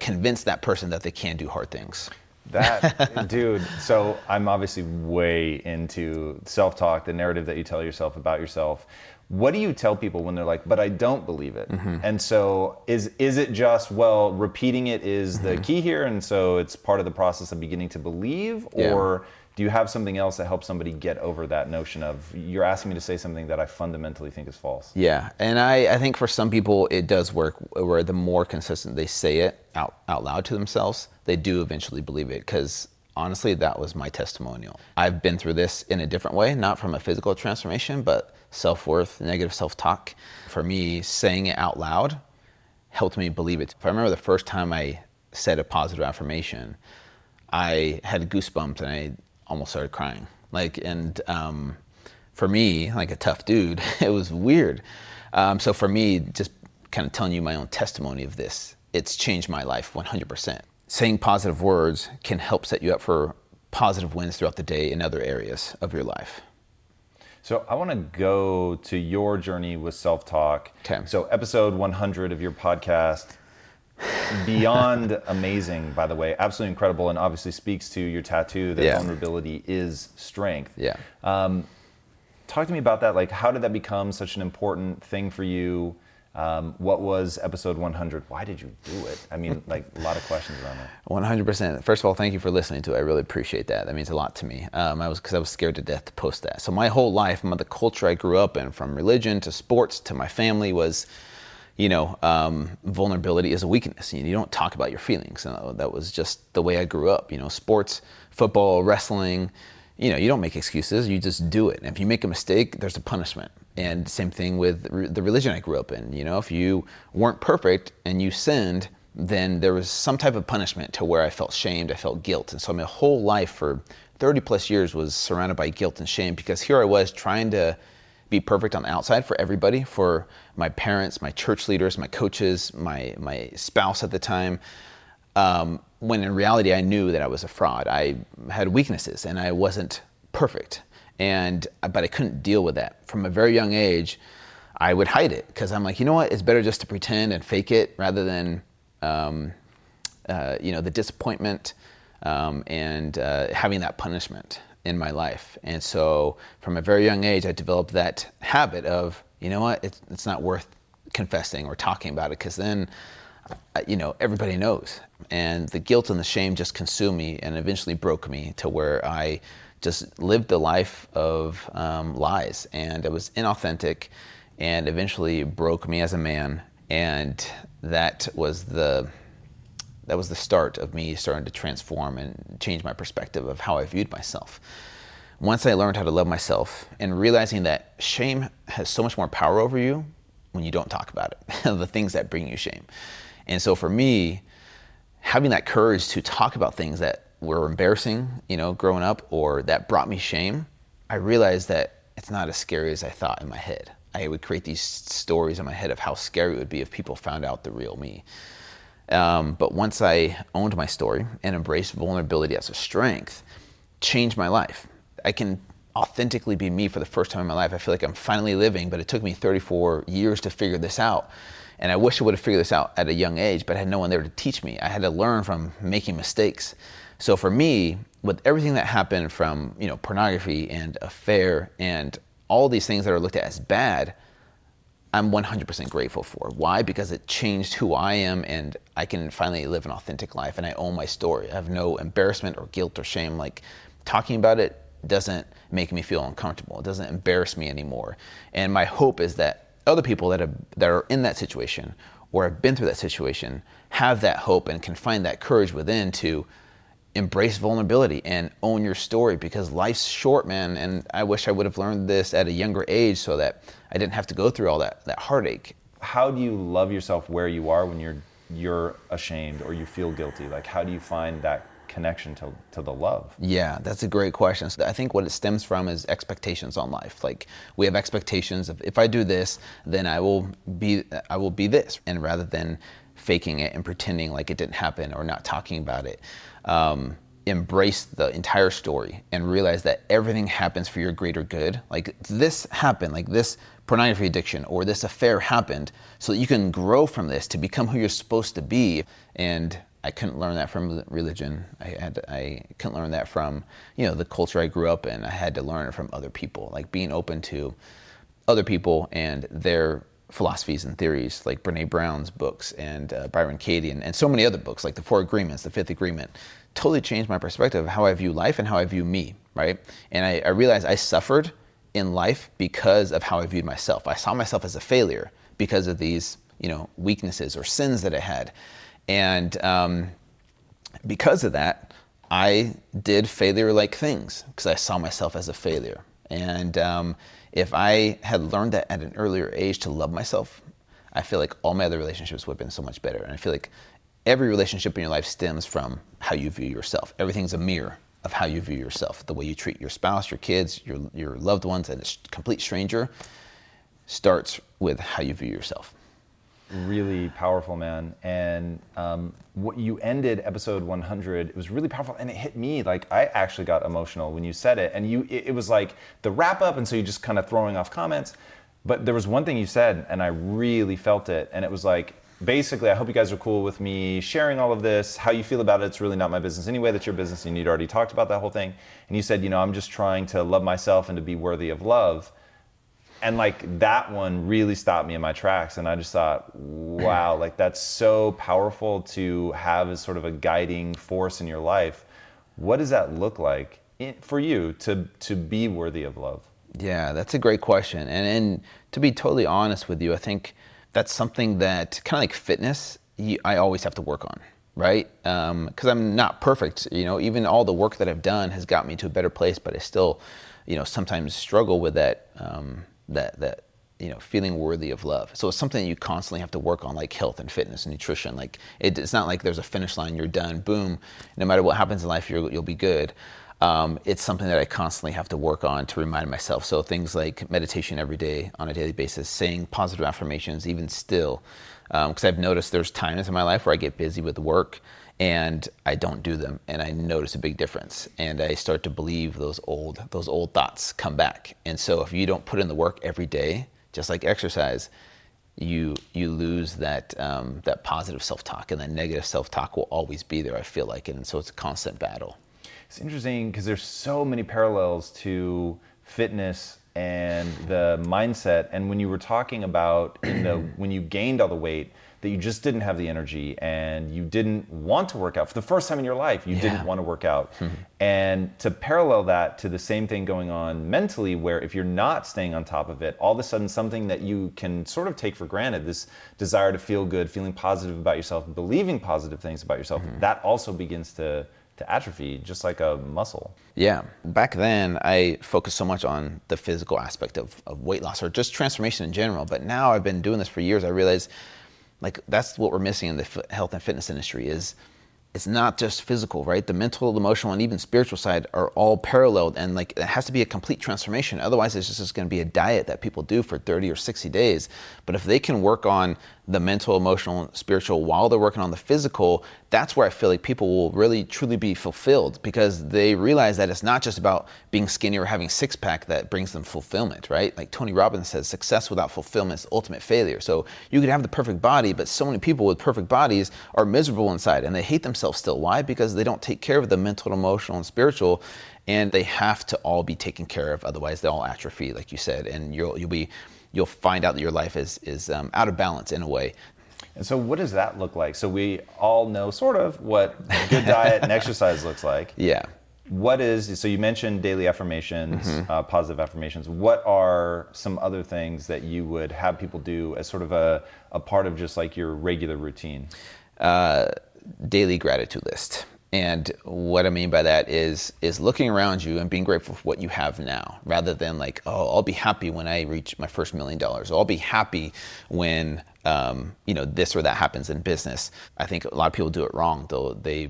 convince that person that they can do hard things. That, dude, so I'm obviously way into self-talk, the narrative that you tell yourself about yourself. What do you tell people when they're like, but I don't believe it? And so is it just, well, repeating it is the key here, and so it's part of the process of beginning to believe? Or do you have something else that helps somebody get over that notion of, you're asking me to say something that I fundamentally think is false? Yeah, and I think for some people it does work, where the more consistent they say it out loud to themselves, they do eventually believe it, because honestly, that was my testimonial. I've been through this in a different way, not from a physical transformation, but self-worth, negative self-talk. For me, saying it out loud helped me believe it. If I remember the first time I said a positive affirmation, I had goosebumps and I almost started crying. For me, like a tough dude, it was weird. So for me, just kind of telling you my own testimony of this, it's changed my life 100%. Saying positive words can help set you up for positive wins throughout the day in other areas of your life. So I want to go to your journey with self-talk. Okay. So episode 100 of your podcast, beyond amazing, by the way, absolutely incredible, and obviously speaks to your tattoo that vulnerability is strength. Talk to me about that. Like, how did that become such an important thing for you? What was episode 100? Why did you do it? I mean, like, a lot of questions around that. 100%. First of all, thank you for listening to it. I really appreciate that. That means a lot to me. Because I was scared to death to post that. So my whole life, the culture I grew up in, from religion to sports to my family, was, vulnerability is a weakness. You don't talk about your feelings. That was just the way I grew up. Sports, football, wrestling, you don't make excuses. You just do it. And if you make a mistake, there's a punishment. And same thing with the religion I grew up in. You know, if you weren't perfect and you sinned, then there was some type of punishment to where I felt shamed, I felt guilt. And so my whole life for 30 plus years was surrounded by guilt and shame, because here I was trying to be perfect on the outside for everybody, for my parents, my church leaders, my coaches, my spouse at the time, when in reality I knew that I was a fraud. I had weaknesses and I wasn't perfect, but I couldn't deal with that. From a very young age, I would hide it, because I'm like, you know what, it's better just to pretend and fake it rather than the disappointment and having that punishment in my life. And so from a very young age, I developed that habit of, you know what, it's not worth confessing or talking about it, because then, you know, everybody knows. And the guilt and the shame just consumed me and eventually broke me to where I just lived the life of lies, and it was inauthentic, and eventually broke me as a man. And that was the start of me starting to transform and change my perspective of how I viewed myself. Once I learned how to love myself and realizing that shame has so much more power over you when you don't talk about it, the things that bring you shame. And so for me, having that courage to talk about things that were embarrassing, you know, growing up, or that brought me shame, I realized that it's not as scary as I thought in my head. I would create these stories in my head of how scary it would be if people found out the real me. But once I owned my story and embraced vulnerability as a strength, changed my life. I can authentically be me for the first time in my life. I feel like I'm finally living, but it took me 34 years to figure this out. And I wish I would have figured this out at a young age, but I had no one there to teach me. I had to learn from making mistakes. So for me, with everything that happened from, you know, pornography and affair and all these things that are looked at as bad, I'm 100% grateful for. Why? Because it changed who I am, and I can finally live an authentic life, and I own my story. I have no embarrassment or guilt or shame. Like, talking about it doesn't make me feel uncomfortable. It doesn't embarrass me anymore. And my hope is that other people that are in that situation or have been through that situation have that hope and can find that courage within to embrace vulnerability and own your story, because life's short, man. And I wish I would have learned this at a younger age so that I didn't have to go through all that heartache. How do you love yourself where you are when you're ashamed or you feel guilty? Like, how do you find that connection to the love? Yeah, that's a great question. So I think what it stems from is expectations on life. Like, we have expectations of, if I do this, then I will be this. And rather than faking it and pretending like it didn't happen or not talking about it, embrace the entire story and realize that everything happens for your greater good. Like, this happened, like this pornography addiction or this affair happened so that you can grow from this to become who you're supposed to be. And I couldn't learn that from religion. I couldn't learn that from, you know, the culture I grew up in. I had to learn it from other people, like being open to other people and their philosophies and theories, like Brene Brown's books and Byron Katie and so many other books, like The Four Agreements, The Fifth Agreement, totally changed my perspective of how I view life and how I view me, right? And I realized I suffered in life because of how I viewed myself. I saw myself as a failure because of these, you know, weaknesses or sins that I had. And because of that, I did failure-like things because I saw myself as a failure. And if I had learned that at an earlier age to love myself, I feel like all my other relationships would have been so much better. And I feel like every relationship in your life stems from how you view yourself. Everything's a mirror of how you view yourself. The way you treat your spouse, your kids, your loved ones, and a complete stranger starts with how you view yourself. Really powerful, man. And what you ended episode 100, it was really powerful, and it hit me. Like, I actually got emotional when you said it, and it was like the wrap up, and so you're just kind of throwing off comments. But there was one thing you said, and I really felt it, and it was like, basically, I hope you guys are cool with me sharing all of this. How you feel about it, it's really not my business anyway. That's your business, and you'd already talked about that whole thing. And you said, you know, I'm just trying to love myself and to be worthy of love. And like, that one really stopped me in my tracks. And I just thought, wow, like, that's so powerful to have as sort of a guiding force in your life. What does that look like for you to be worthy of love? Yeah, that's a great question. And to be totally honest with you, I think that's something that, kind of like fitness, I always have to work on, right? Because I'm not perfect. You know, even all the work that I've done has got me to a better place, but I still, you know, sometimes struggle with that feeling worthy of love. So it's something you constantly have to work on, like health and fitness and nutrition. Like it's not like there's a finish line, you're done, boom. No matter what happens in life, you'll be good. It's something that I constantly have to work on to remind myself. So things like meditation every day on a daily basis, saying positive affirmations, even still. Because I've noticed there's times in my life where I get busy with work and I don't do them, and I notice a big difference, and I start to believe those old thoughts come back. And so if you don't put in the work every day, just like exercise, you lose that positive self-talk, and that negative self-talk will always be there, I feel like, and so it's a constant battle. It's interesting because there's so many parallels to fitness and the mindset. And when you were talking about when you gained all the weight, that you just didn't have the energy and you didn't want to work out. For the first time in your life, you didn't want to work out. Mm-hmm. And to parallel that to the same thing going on mentally, where if you're not staying on top of it, all of a sudden something that you can sort of take for granted, this desire to feel good, feeling positive about yourself, believing positive things about yourself, that also begins to atrophy, just like a muscle. Yeah. Back then, I focused so much on the physical aspect of weight loss or just transformation in general. But now I've been doing this for years. I realize that's what we're missing in the health and fitness industry is it's not just physical, right? The mental, emotional, and even spiritual side are all paralleled, and it has to be a complete transformation. Otherwise, it's just going to be a diet that people do for 30 or 60 days. But if they can work on the mental, emotional, and spiritual while they're working on the physical, that's where I feel like people will really truly be fulfilled, because they realize that it's not just about being skinny or having six-pack that brings them fulfillment, right? Like Tony Robbins says, success without fulfillment is ultimate failure. So you could have the perfect body, but so many people with perfect bodies are miserable inside and they hate themselves still. Why? Because they don't take care of the mental, emotional, and spiritual, and they have to all be taken care of. Otherwise, they all atrophy, like you said, and you'll find out that your life is out of balance in a way. And so what does that look like? So we all know sort of what a good diet and exercise looks like. Yeah. So you mentioned daily affirmations, positive affirmations. What are some other things that you would have people do as sort of a part of just like your regular routine? Daily gratitude list. And what I mean by that is looking around you and being grateful for what you have now, rather than I'll be happy when I reach my first $1 million. I'll be happy when this or that happens in business. I think a lot of people do it wrong, though. They,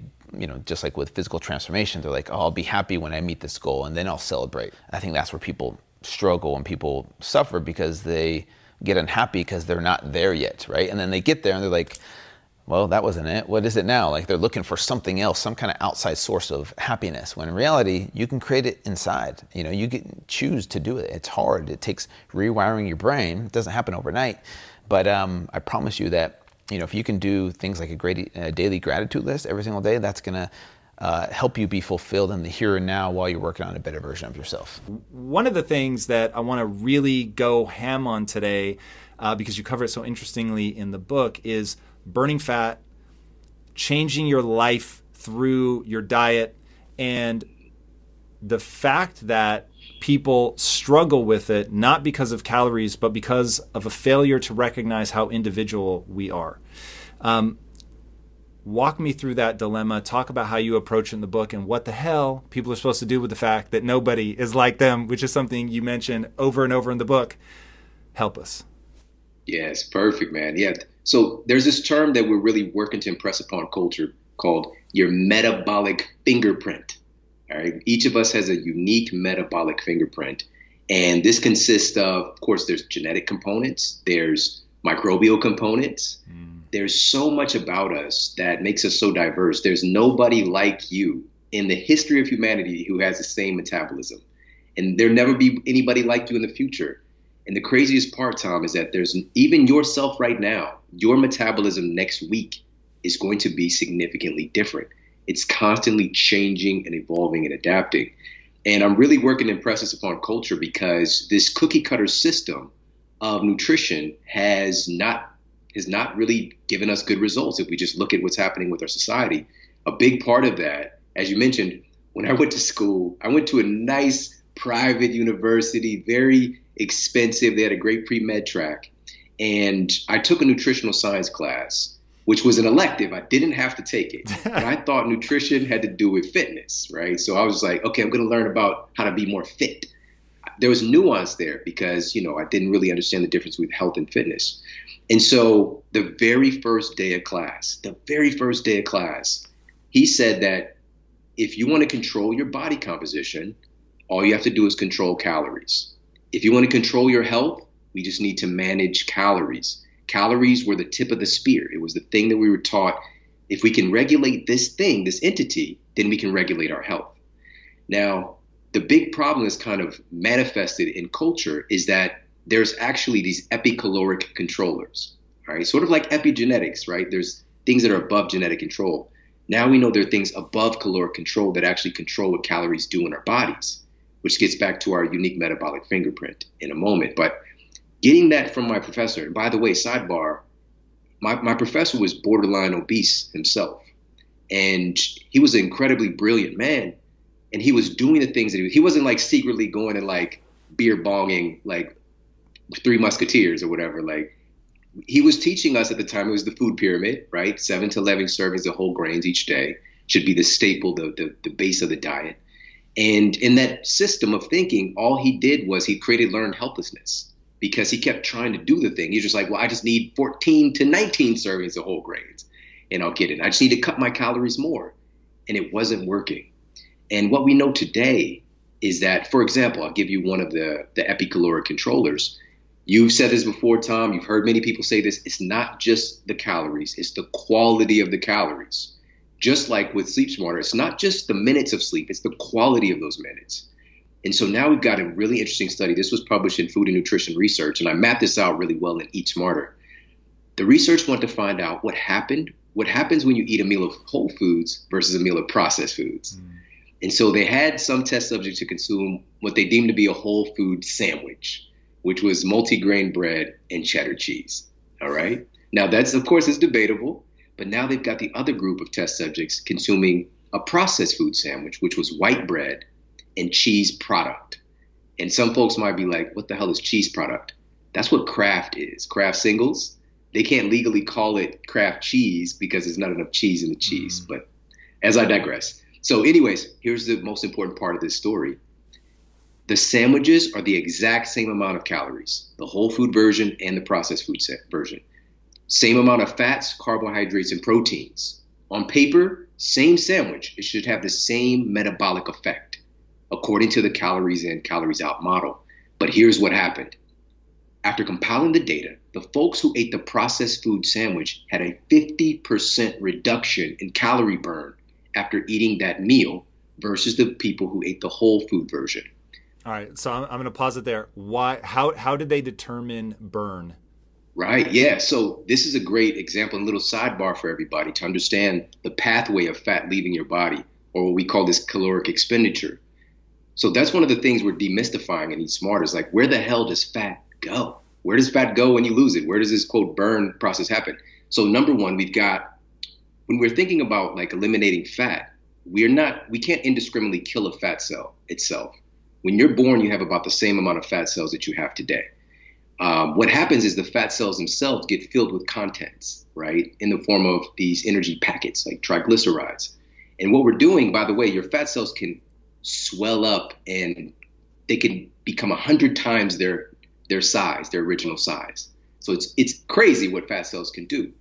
just like with physical transformation, they're like, oh, I'll be happy when I meet this goal, and then I'll celebrate. I think that's where people struggle and people suffer, because they get unhappy because they're not there yet, right? And then they get there and they're like, well, that wasn't it. What is it now? They're looking for something else, some kind of outside source of happiness, when in reality, you can create it inside. You can choose to do it. It's hard. It takes rewiring your brain. It doesn't happen overnight. But I promise you that, if you can do things like a daily gratitude list every single day, that's going to help you be fulfilled in the here and now while you're working on a better version of yourself. One of the things that I want to really go ham on today, because you cover it so interestingly in the book, is burning fat, changing your life through your diet, and the fact that people struggle with it, not because of calories, but because of a failure to recognize how individual we are. Walk me through that dilemma. Talk about how you approach it in the book and what the hell people are supposed to do with the fact that nobody is like them, which is something you mention over and over in the book. Help us. Yes, perfect, man. Yeah. So there's this term that we're really working to impress upon culture called your metabolic fingerprint. All right. Each of us has a unique metabolic fingerprint. And this consists of course, there's genetic components, there's microbial components. There's so much about us that makes us so diverse. There's nobody like you in the history of humanity who has the same metabolism. And there'll never be anybody like you in the future. And the craziest part, Tom, is that there's even yourself right now, your metabolism next week is going to be significantly different. It's constantly changing and evolving and adapting. And I'm really working to impress this upon culture, because this cookie cutter system of nutrition has not really given us good results. If we just look at what's happening with our society, a big part of that, as you mentioned, when I went to school, I went to a nice private university, very expensive. They had a great pre-med track. And I took a nutritional science class, which was an elective. I didn't have to take it. But I thought nutrition had to do with fitness, right? So I was like, okay, I'm going to learn about how to be more fit. there was nuance there because, you know, I didn't really understand the difference with health and fitness. And so the very first day of class, he said that if you want to control your body composition, all you have to do is control calories. If you want to control your health, we just need to manage calories. Calories were the tip of the spear. It was the thing that we were taught. If we can regulate this thing, this entity, then we can regulate our health. Now, the big problem that's kind of manifested in culture is that there's actually these epicaloric controllers, right? Sort of like epigenetics, right? There's things that are above genetic control. Now we know there are things above caloric control that actually control what calories do in our bodies, which gets back to our unique metabolic fingerprint in a moment. But getting that from my professor, and by the way, sidebar, my professor was borderline obese himself, and he was an incredibly brilliant man. And he was doing the things that he wasn't like secretly going and like beer bonging like Three Musketeers or whatever. Like, he was teaching us at the time, it was the food pyramid, right? 7 to 11 servings of whole grains each day should be the staple, the base of the diet. And in that system of thinking, all he did was he created learned helplessness because he kept trying to do the thing. He's just like, well, I just need 14 to 19 servings of whole grains and I'll get it. I just need to cut my calories more. And it wasn't working. And what we know today is that, for example, I'll give you one of the epicaloric controllers. You've said this before, Tom. You've heard many people say this. It's not just the calories. It's the quality of the calories. Just like with Sleep Smarter, it's not just the minutes of sleep. It's the quality of those minutes. And so now we've got a really interesting study. This was published in Food and Nutrition Research, and I mapped this out really well in Eat Smarter. The research wanted to find out what happens when you eat a meal of whole foods versus a meal of processed foods. Mm. And so they had some test subjects to consume what they deemed to be a whole food sandwich, which was multi-grain bread and cheddar cheese. All right. Now that's, of course, is debatable, but now they've got the other group of test subjects consuming a processed food sandwich, which was white bread and cheese product. And some folks might be like, what the hell is cheese product? That's what Kraft is. Kraft singles. They can't legally call it Kraft cheese because there's not enough cheese in the cheese. But as I digress. So anyways, here's the most important part of this story. The sandwiches are the exact same amount of calories, the whole food version and the processed food version. Same amount of fats, carbohydrates, and proteins. On paper, same sandwich. It should have the same metabolic effect according to the calories in, calories out model. But here's what happened. After compiling the data, the folks who ate the processed food sandwich had a 50% reduction in calorie burn after eating that meal versus the people who ate the whole food version. All right. So I'm going to pause it there. Why, how did they determine burn? Right. Yeah. So this is a great example and little sidebar for everybody to understand the pathway of fat leaving your body, or what we call this caloric expenditure. So that's one of the things we're demystifying in Eat Smarter is like, where the hell does fat go? Where does fat go when you lose it? Where does this quote burn process happen? So number one, we've got, when we're thinking about like eliminating fat, we can't indiscriminately kill a fat cell itself. When you're born, you have about the same amount of fat cells that you have today. What happens is the fat cells themselves get filled with contents, right? In the form of these energy packets like triglycerides. And what we're doing, by the way, your fat cells can swell up and they can become 100 times their size, their original size. So it's crazy what fat cells can do.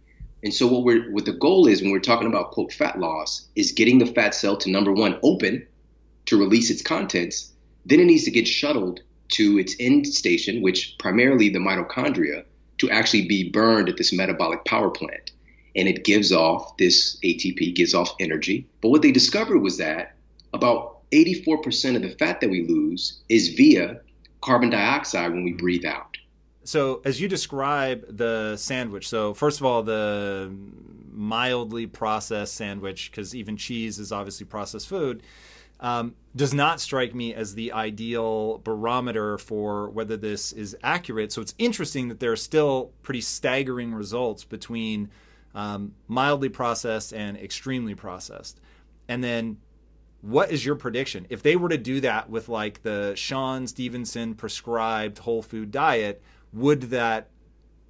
And so what the goal is when we're talking about, quote, fat loss is getting the fat cell to, number one, open to release its contents. Then it needs to get shuttled to its end station, which primarily the mitochondria, to actually be burned at this metabolic power plant. And it gives off this ATP, gives off energy. But what they discovered was that about 84% of the fat that we lose is via carbon dioxide when we breathe out. So as you describe the sandwich, so first of all, the mildly processed sandwich, because even cheese is obviously processed food, does not strike me as the ideal barometer for whether this is accurate. So it's interesting that there are still pretty staggering results between mildly processed and extremely processed. And then what is your prediction? If they were to do that with like the Sean Stevenson prescribed whole food diet, would that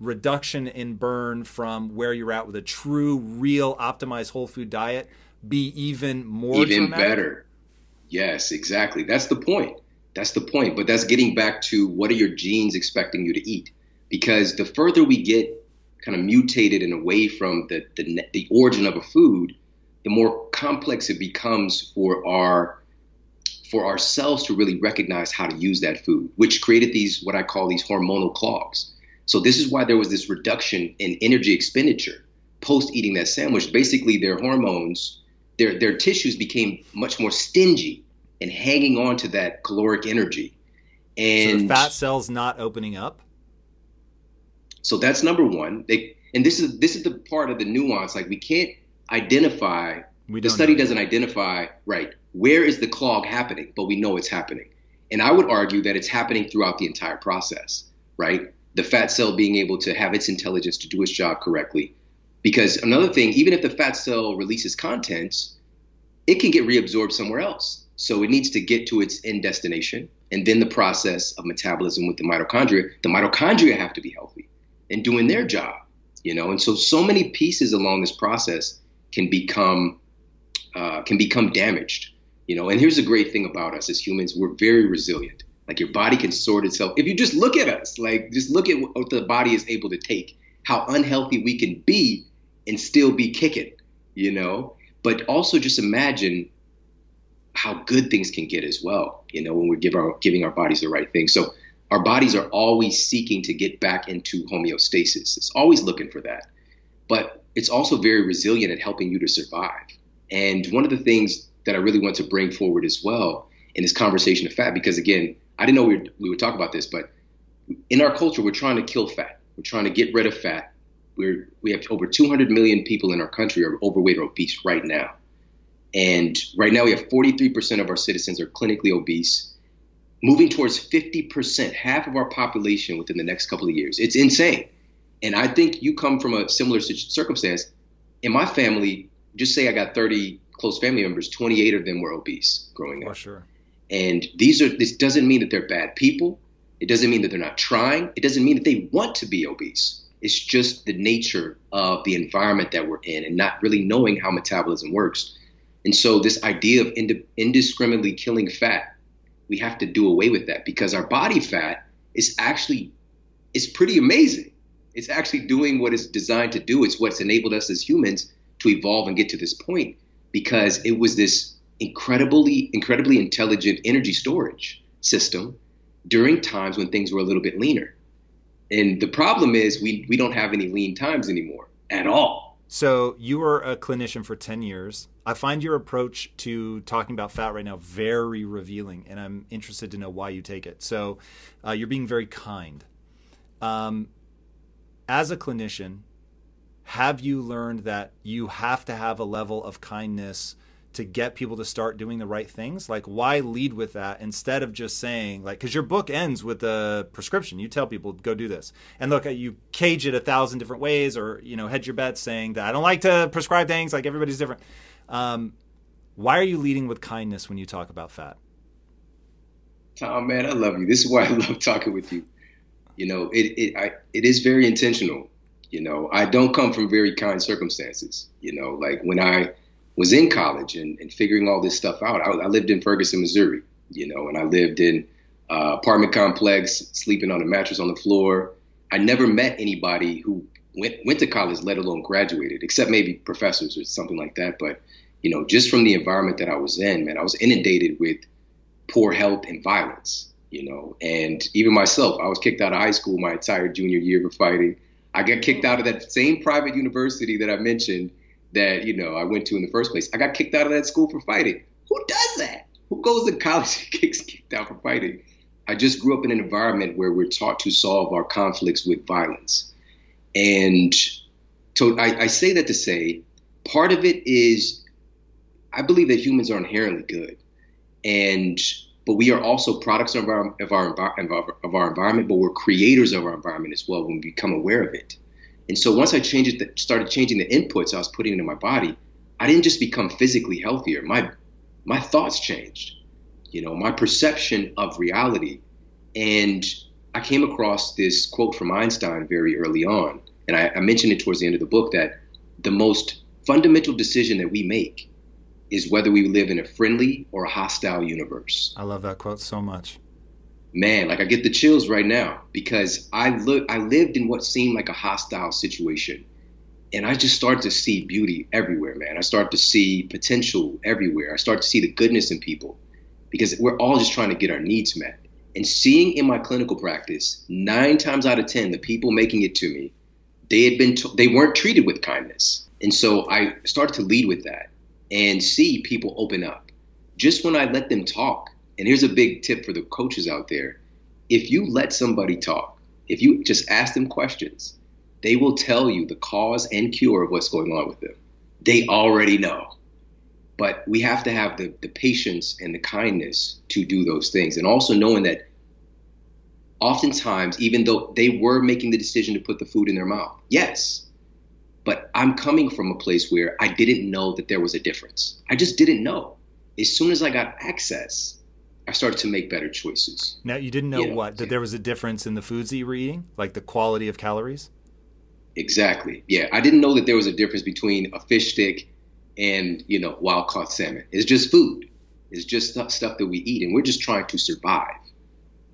reduction in burn from where you're at with a true, real, optimized whole food diet be even more dramatic? Even better. Yes, exactly. That's the point. That's the point. But that's getting back to what are your genes expecting you to eat? Because the further we get kind of mutated and away from the origin of a food, the more complex it becomes for ourselves to really recognize how to use that food, which created these, what I call these hormonal clogs. So this is why there was this reduction in energy expenditure post eating that sandwich. Basically, their hormones, their tissues became much more stingy and hanging on to that caloric energy. And so the fat cells not opening up? So that's number one. This is the part of the nuance. Like, we can't identify, the study doesn't identify, right, where is the clog happening, but we know it's happening. And I would argue that it's happening throughout the entire process, right? The fat cell being able to have its intelligence to do its job correctly. Because another thing, even if the fat cell releases contents, it can get reabsorbed somewhere else. So it needs to get to its end destination. And then the process of metabolism with the mitochondria have to be healthy and doing their job, you know? And so many pieces along this process can become damaged, you know? And here's the great thing about us as humans, we're very resilient. Like, your body can sort itself. If you just look at us, like, just look at what the body is able to take, how unhealthy we can be and still be kicking, you know? But also just imagine how good things can get as well, you know, when we're giving our bodies the right thing. So our bodies are always seeking to get back into homeostasis. It's always looking for that. But it's also very resilient at helping you to survive. And one of the things that I really want to bring forward as well in this conversation of fat, because again, I didn't know we would talk about this, but in our culture, we're trying to kill fat. We're trying to get rid of fat. We have over 200 million people in our country are overweight or obese right now. And right now we have 43% of our citizens are clinically obese, moving towards 50%, half of our population within the next couple of years. It's insane. And I think you come from a similar circumstance. In my family, just say I got 30 close family members, 28 of them were obese growing up. For sure. And this doesn't mean that they're bad people. It doesn't mean that they're not trying. It doesn't mean that they want to be obese. It's just the nature of the environment that we're in and not really knowing how metabolism works. And so this idea of indiscriminately killing fat, we have to do away with that, because our body fat is actually, it's pretty amazing. It's actually doing what it's designed to do. It's what's enabled us as humans to evolve and get to this point, because it was this incredibly intelligent energy storage system during times when things were a little bit leaner. And the problem is we don't have any lean times anymore at all. So you were a clinician for 10 years. I find your approach to talking about fat right now very revealing, and I'm interested to know why you take it. So you're being very kind. As a clinician, have you learned that you have to have a level of kindness to get people to start doing the right things? Like, why lead with that instead of just saying, like, because your book ends with a prescription. You tell people, go do this. And look, you cage it 1,000 different ways, or, you know, hedge your bets saying that I don't like to prescribe things, like, everybody's different. Why are you leading with kindness when you talk about fat? Tom, man, I love you. This is why I love talking with you. You know, it is very intentional. You know, I don't come from very kind circumstances. You know, like, when I was in college and figuring all this stuff out, I lived in Ferguson, Missouri, you know, and I lived in apartment complex, sleeping on a mattress on the floor. I never met anybody who went to college, let alone graduated, except maybe professors or something like that. But, you know, just from the environment that I was in, man, I was inundated with poor health and violence, you know, and even myself, I was kicked out of high school my entire junior year for fighting. I got kicked out of that same private university that I mentioned that, you know, I went to in the first place. I got kicked out of that school for fighting. Who does that? Who goes to college and gets kicked out for fighting? I just grew up in an environment where we're taught to solve our conflicts with violence. And so I say that to say, part of it is, I believe that humans are inherently good. But we are also products of our environment, but we're creators of our environment as well when we become aware of it. And so once I started changing the inputs I was putting into my body, I didn't just become physically healthier. My thoughts changed, you know, my perception of reality. And I came across this quote from Einstein very early on. And I mentioned it towards the end of the book, that the most fundamental decision that we make is whether we live in a friendly or a hostile universe. I love that quote so much. man, like I get the chills right now, because I lived in what seemed like a hostile situation. And I just start to see beauty everywhere, man. I start to see potential everywhere. I start to see the goodness in people, because we're all just trying to get our needs met. And seeing in my clinical practice, 9 times out of 10, the people making it to me, they weren't treated with kindness. And so I started to lead with that and see people open up. Just when I let them talk, and here's a big tip for the coaches out there, if you let somebody talk, if you just ask them questions, they will tell you the cause and cure of what's going on with them. They already know. But we have to have the patience and the kindness to do those things. And also knowing that oftentimes, even though they were making the decision to put the food in their mouth, yes, but I'm coming from a place where I didn't know that there was a difference. I just didn't know. As soon as I got access, I started to make better choices. Now, you didn't know what? That there was a difference in the foods that you were eating? Like the quality of calories? Exactly. Yeah. I didn't know that there was a difference between a fish stick and, you know, wild caught salmon. It's just food. It's just stuff that we eat. And we're just trying to survive,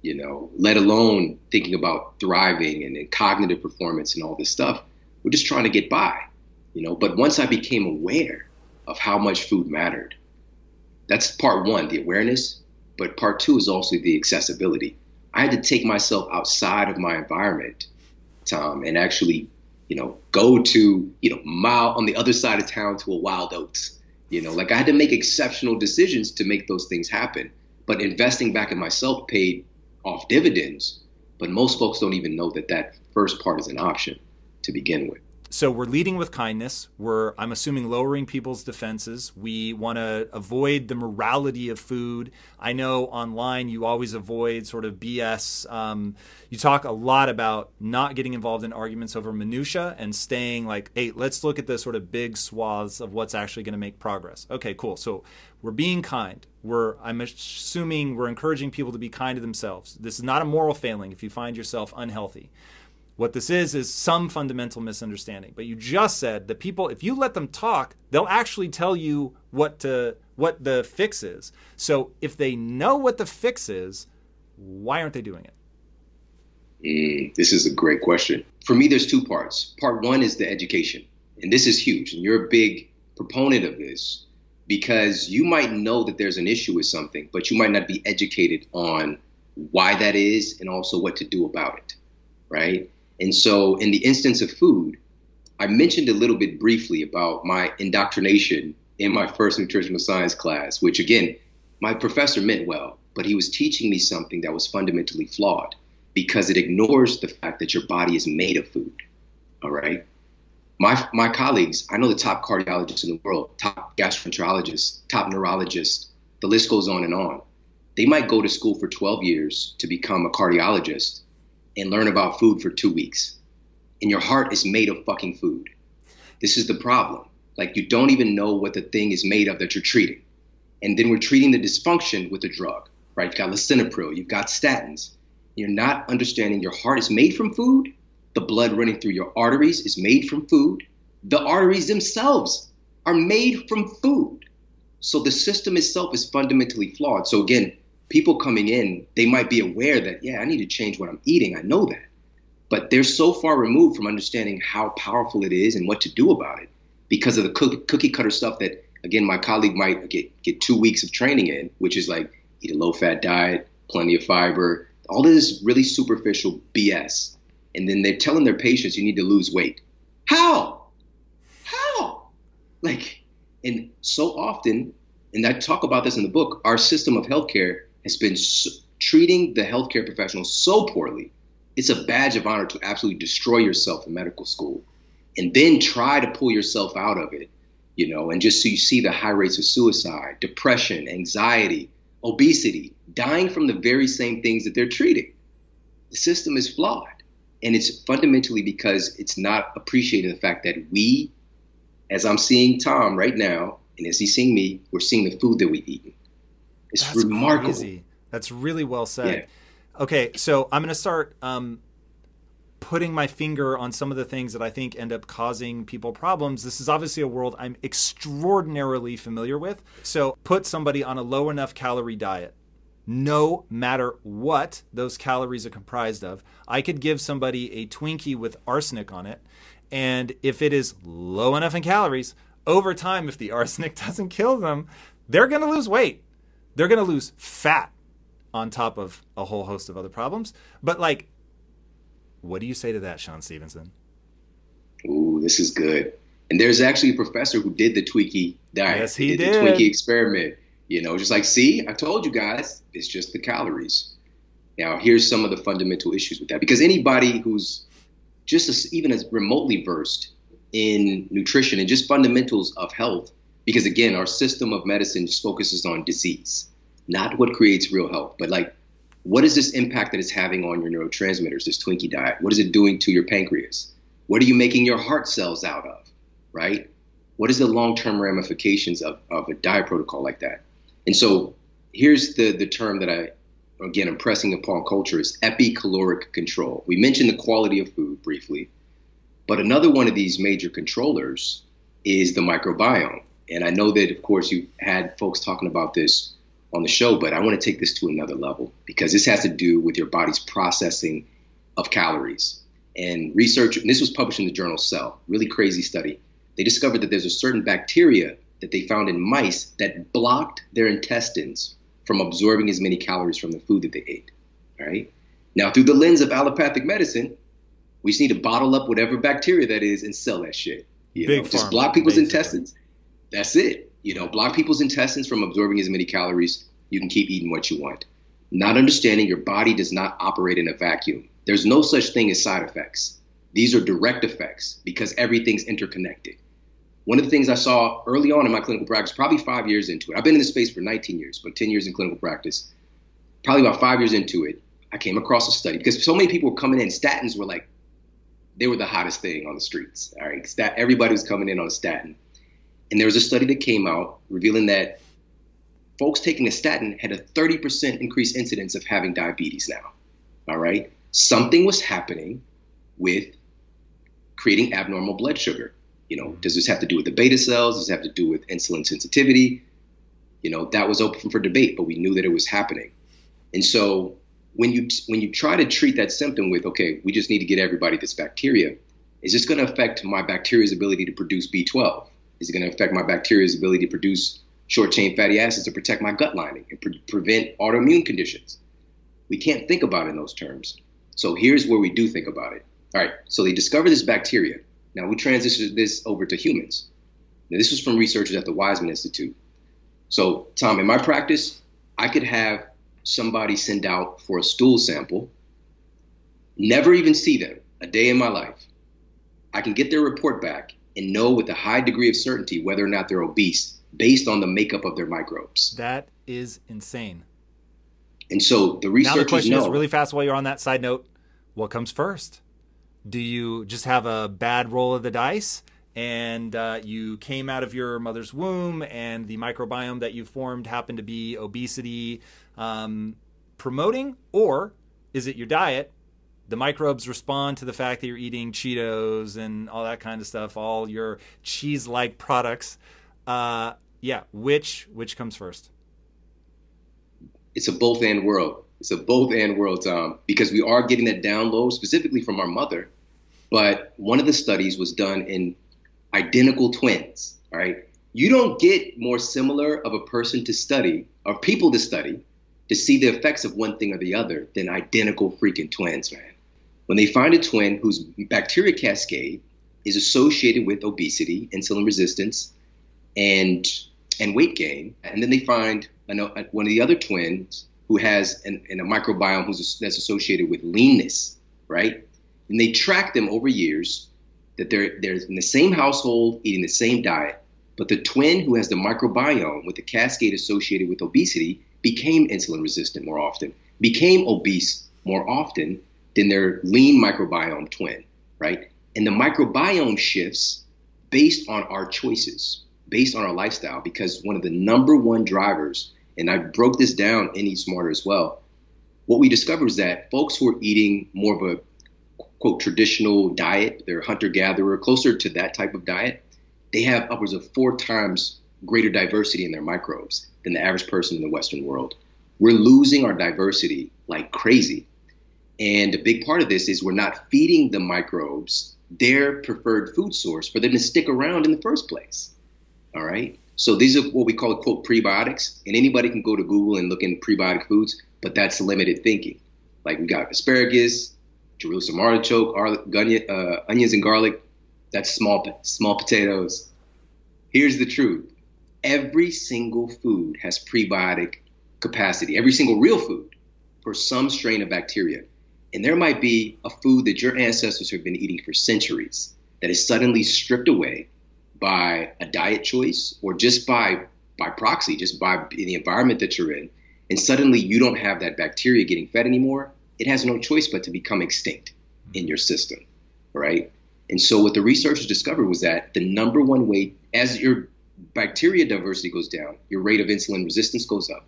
you know, let alone thinking about thriving and cognitive performance and all this stuff. We're just trying to get by, you know. But once I became aware of how much food mattered, that's part one, the awareness. But part two is also the accessibility. I had to take myself outside of my environment, Tom, and actually, you know, go to, you know, mile on the other side of town to a Wild Oats, you know, like I had to make exceptional decisions to make those things happen. But investing back in myself paid off dividends. But most folks don't even know that that first part is an option to begin with. So we're leading with kindness. We're, I'm assuming, lowering people's defenses. We want to avoid the morality of food. I know online you always avoid sort of BS. You talk a lot about not getting involved in arguments over minutia and staying like, hey, let's look at the sort of big swaths of what's actually going to make progress. Okay, cool. So we're being kind. I'm assuming we're encouraging people to be kind to themselves. This is not a moral failing if you find yourself unhealthy. What this is some fundamental misunderstanding. But you just said that people, if you let them talk, they'll actually tell you what the fix is. So if they know what the fix is, why aren't they doing it? This is a great question. For me, there's two parts. Part one is the education. And this is huge. And you're a big proponent of this, because you might know that there's an issue with something, but you might not be educated on why that is and also what to do about it, right? And so in the instance of food, I mentioned a little bit briefly about my indoctrination in my first nutritional science class, which again, my professor meant well, but he was teaching me something that was fundamentally flawed because it ignores the fact that your body is made of food, all right? My colleagues, I know the top cardiologists in the world, top gastroenterologists, top neurologists, the list goes on and on. They might go to school for 12 years to become a cardiologist and learn about food for 2 weeks. And your heart is made of fucking food. This is the problem. Like, you don't even know what the thing is made of that you're treating. And then we're treating the dysfunction with a drug, right? You've got lisinopril, you've got statins. You're not understanding your heart is made from food. The blood running through your arteries is made from food. The arteries themselves are made from food. So the system itself is fundamentally flawed. So again, people coming in, they might be aware that, yeah, I need to change what I'm eating. I know that. But they're so far removed from understanding how powerful it is and what to do about it because of the cookie cutter stuff that, again, my colleague might get 2 weeks of training in, which is like eat a low-fat diet, plenty of fiber, all this really superficial BS. And then they're telling their patients you need to lose weight. How? Like, and so often, and I talk about this in the book, our system of healthcare has been treating the healthcare professionals so poorly. It's a badge of honor to absolutely destroy yourself in medical school and then try to pull yourself out of it, you know, and just so you see the high rates of suicide, depression, anxiety, obesity, dying from the very same things that they're treating. The system is flawed. And it's fundamentally because it's not appreciating the fact that we, as I'm seeing Tom right now, and as he's seeing me, we're seeing the food that we eat. That's remarkable. Crazy. That's really well said. Yeah. Okay, so I'm going to start putting my finger on some of the things that I think end up causing people problems. This is obviously a world I'm extraordinarily familiar with. So put somebody on a low enough calorie diet. no matter what those calories are comprised of. I could give somebody a Twinkie with arsenic on it, and if it is low enough in calories, over time, if the arsenic doesn't kill them, they're going to lose weight. They're going to lose fat on top of a whole host of other problems. But like, what do you say to that, Sean Stevenson? Ooh, this is good. And there's actually a professor who did the Twinkie diet. Yes, he did. The Twinkie experiment. You know, just like, see, I told you guys, it's just the calories. Now, here's some of the fundamental issues with that. Because anybody who's just as, even as remotely versed in nutrition and just fundamentals of health, because again, our system of medicine just focuses on disease, not what creates real health, but like, what is this impact that it's having on your neurotransmitters, this Twinkie diet? What is it doing to your pancreas? What are you making your heart cells out of, right? What is the long-term ramifications of a diet protocol like that? And so here's the term that I, again, I'm pressing upon culture is epicaloric control. We mentioned the quality of food briefly, but another one of these major controllers is the microbiome. And I know that, of course, you've had folks talking about this on the show, but I want to take this to another level because this has to do with your body's processing of calories. And research, and this was published in the journal Cell, really crazy study. They discovered that there's a certain bacteria that they found in mice that blocked their intestines from absorbing as many calories from the food that they ate, right? Now, through the lens of allopathic medicine, we just need to bottle up whatever bacteria that is and sell that shit. You know, just block people's intestines. That's it. You know, block people's intestines from absorbing as many calories. You can keep eating what you want. Not understanding your body does not operate in a vacuum. There's no such thing as side effects. These are direct effects because everything's interconnected. One of the things I saw early on in my clinical practice, probably 5 years into it, I've been in this space for 19 years, but 10 years in clinical practice, probably about 5 years into it, I came across a study because so many people were coming in. Statins were like, they were the hottest thing on the streets, all right? Everybody was coming in on a statin. And there was a study that came out revealing that folks taking a statin had a 30% increased incidence of having diabetes now, all right? Something was happening with creating abnormal blood sugar. You know, does this have to do with the beta cells? Does it have to do with insulin sensitivity? You know, that was open for debate, but we knew that it was happening. And so when you try to treat that symptom with, okay, we just need to get everybody this bacteria, is this going to affect my bacteria's ability to produce B12? Is it going to affect my bacteria's ability to produce short-chain fatty acids to protect my gut lining and prevent autoimmune conditions? We can't think about it in those terms. So here's where we do think about it. All right, so they discover this bacteria. Now, we transitioned this over to humans. Now, this was from researchers at the Weizmann Institute. So, Tom, in my practice, I could have somebody send out for a stool sample, never even see them a day in my life. I can get their report back and know with a high degree of certainty whether or not they're obese based on the makeup of their microbes. That is insane. And so the researchers know. Now the question is, really fast while you're on that side note, what comes first? Do you just have a bad roll of the dice and you came out of your mother's womb and the microbiome that you formed happened to be obesity promoting? Or is it your diet? The microbes respond to the fact that you're eating Cheetos and all that kind of stuff, all your cheese-like products. Which comes first? It's a both and world. It's a both and world, Tom, because we are getting that down low specifically from our mother. But one of the studies was done in identical twins, all right? You don't get more similar of a person to study or people to study to see the effects of one thing or the other than identical freaking twins, man. When they find a twin whose bacteria cascade is associated with obesity, insulin resistance, and weight gain, and then they find one of the other twins who has a microbiome that's associated with leanness, right? And they track them over years that they're in the same household, eating the same diet, but the twin who has the microbiome with the cascade associated with obesity became insulin resistant more often, became obese more often than their lean microbiome twin, right? And the microbiome shifts based on our choices, based on our lifestyle, because one of the number one drivers, and I broke this down in Eat Smarter as well, what we discovered is that folks who are eating more of a, quote, traditional diet, they're hunter-gatherer, closer to that type of diet, they have upwards of 4 times greater diversity in their microbes than the average person in the Western world. We're losing our diversity like crazy. And a big part of this is we're not feeding the microbes their preferred food source for them to stick around in the first place. All right. So these are what we call, quote, prebiotics. And anybody can go to Google and look in prebiotic foods, but that's limited thinking. Like we got asparagus, Jerusalem artichoke, onions and garlic. That's small potatoes. Here's the truth. Every single food has prebiotic capacity, every single real food, for some strain of bacteria. And there might be a food that your ancestors have been eating for centuries that is suddenly stripped away by a diet choice or just by proxy, just by the environment that you're in, and suddenly you don't have that bacteria getting fed anymore. It has no choice but to become extinct in your system, right? And so what the researchers discovered was that the number one way, as your bacteria diversity goes down, your rate of insulin resistance goes up.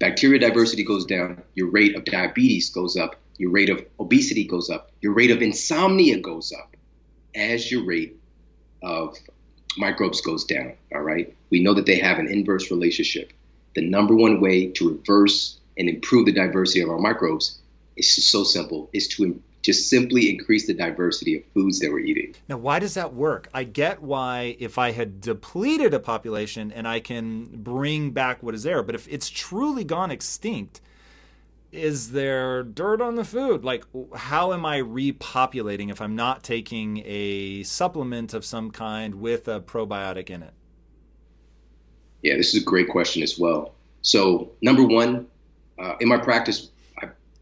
Bacteria diversity goes down, your rate of diabetes goes up, your rate of obesity goes up, your rate of insomnia goes up as your rate of microbes goes down, all right? We know that they have an inverse relationship. The number one way to reverse and improve the diversity of our microbes is so simple, is to just simply increase the diversity of foods that we're eating. Now, why does that work? I get why if I had depleted a population and I can bring back what is there, but if it's truly gone extinct, is there dirt on the food? Like, how am I repopulating if I'm not taking a supplement of some kind with a probiotic in it? Yeah, this is a great question as well. So number one, in my practice,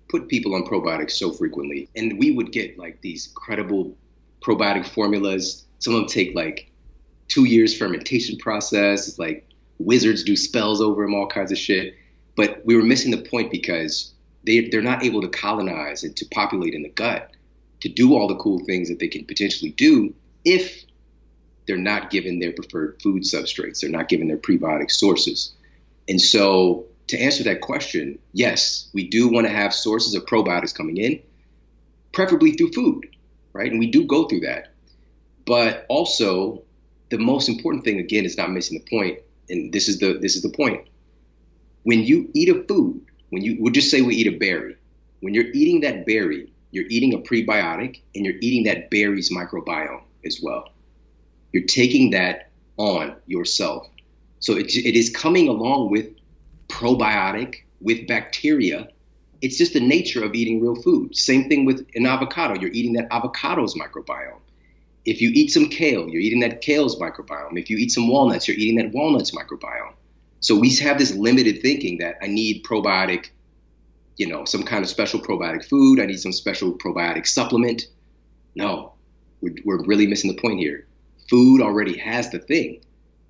put people on probiotics so frequently, and we would get like these incredible probiotic formulas. Some of them take like 2 years fermentation process. It's like wizards do spells over them, all kinds of shit. But we were missing the point because they're not able to colonize and to populate in the gut to do all the cool things that they can potentially do if they're not given their preferred food substrates. They're not given their prebiotic sources. And so to answer that question, yes, we do want to have sources of probiotics coming in, preferably through food, right? And we do go through that. But also, the most important thing, again, is not missing the point, and this is the point. When you eat a food, we'll just say we eat a berry. When you're eating that berry, you're eating a prebiotic, and you're eating that berry's microbiome as well. You're taking that on yourself. So it is coming along with probiotic, with bacteria. It's just the nature of eating real food. Same thing with an avocado. You're eating that avocado's microbiome. If you eat some kale, you're eating that kale's microbiome. If you eat some walnuts, you're eating that walnut's microbiome. So we have this limited thinking that I need probiotic, some kind of special probiotic food. I need some special probiotic supplement. No, we're really missing the point here. Food already has the thing.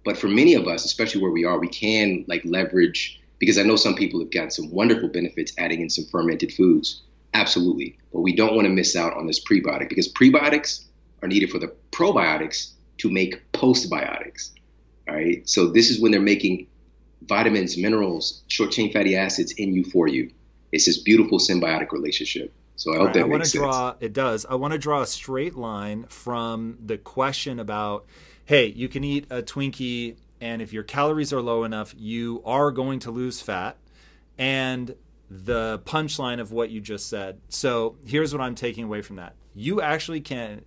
But for many of us, especially where we are, we can leverage, because I know some people have gotten some wonderful benefits adding in some fermented foods. Absolutely. But we don't want to miss out on this prebiotic, because prebiotics are needed for the probiotics to make postbiotics. All right. So this is when they're making vitamins, minerals, short chain fatty acids in you for you. It's this beautiful symbiotic relationship. So I hope that makes sense. It does. I want to draw a straight line from the question about, hey, you can eat a Twinkie, and if your calories are low enough, you are going to lose fat, and the punchline of what you just said. So here's what I'm taking away from that. You actually can,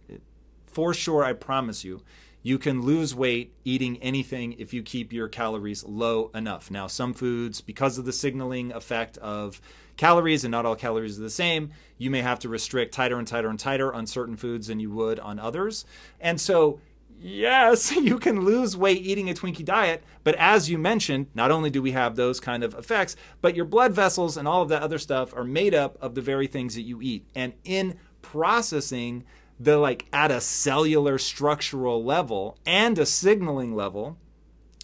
for sure, I promise you, you can lose weight eating anything if you keep your calories low enough. Now, some foods, because of the signaling effect of calories, and not all calories are the same, you may have to restrict tighter and tighter and tighter on certain foods than you would on others. And so, yes, you can lose weight eating a Twinkie diet, but as you mentioned, not only do we have those kind of effects, but your blood vessels and all of that other stuff are made up of the very things that you eat. And in processing the at a cellular structural level and a signaling level,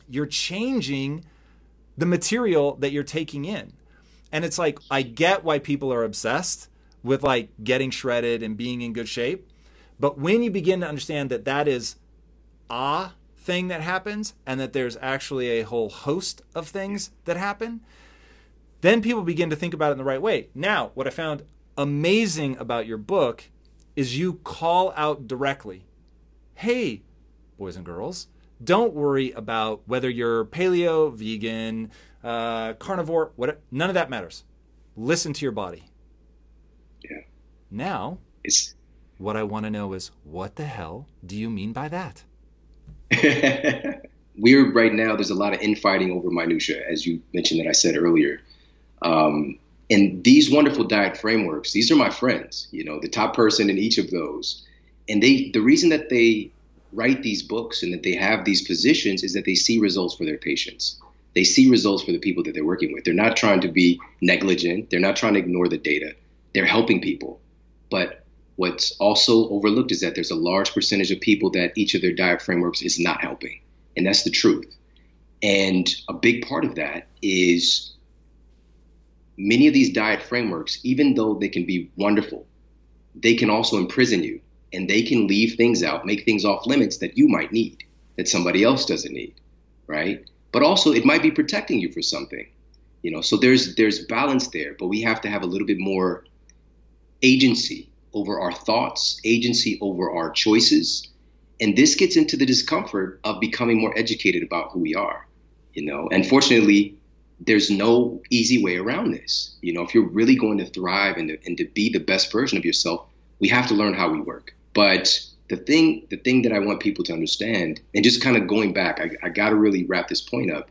you're changing the material that you're taking in. And it's I get why people are obsessed with getting shredded and being in good shape. But when you begin to understand that that is a thing that happens, and that there's actually a whole host of things that happen, then people begin to think about it in the right way. Now, what I found amazing about your book is you call out directly, hey, boys and girls, Don't worry about whether you're paleo, vegan, carnivore, whatever. None of that matters. Listen to your body. Yeah. Now, what I want to know is, what the hell do you mean by that? We're right now, there's a lot of infighting over minutia, as you mentioned that I said earlier. And these wonderful diet frameworks, these are my friends, you know, the top person in each of those. And the reason that they write these books and that they have these positions is that they see results for their patients. They see results for the people that they're working with. They're not trying to be negligent. They're not trying to ignore the data. They're helping people. But what's also overlooked is that there's a large percentage of people that each of their diet frameworks is not helping. And that's the truth. And a big part of that is many of these diet frameworks, even though they can be wonderful, they can also imprison you. And they can leave things out, make things off limits that you might need, that somebody else doesn't need, right? But also it might be protecting you for something, you know? So there's balance there, but we have to have a little bit more agency over our thoughts, agency over our choices. And this gets into the discomfort of becoming more educated about who we are, you know? And fortunately, there's no easy way around this. You know, if you're really going to thrive and to be the best version of yourself, we have to learn how we work. But the thing that I want people to understand, and just kind of going back, I got to really wrap this point up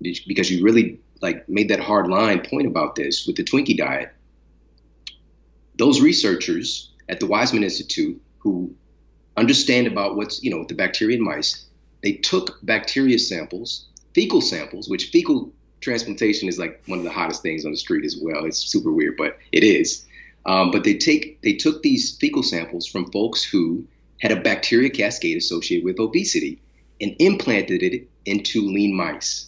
because you really like made that hard line point about this with the Twinkie diet. Those researchers at the Weizmann Institute who understand about what's, you know, the bacteria in mice, they took bacteria samples, fecal samples, which fecal transplantation is like one of the hottest things on the street as well. It's super weird, but it is. But they took these fecal samples from folks who had a bacteria cascade associated with obesity and implanted it into lean mice.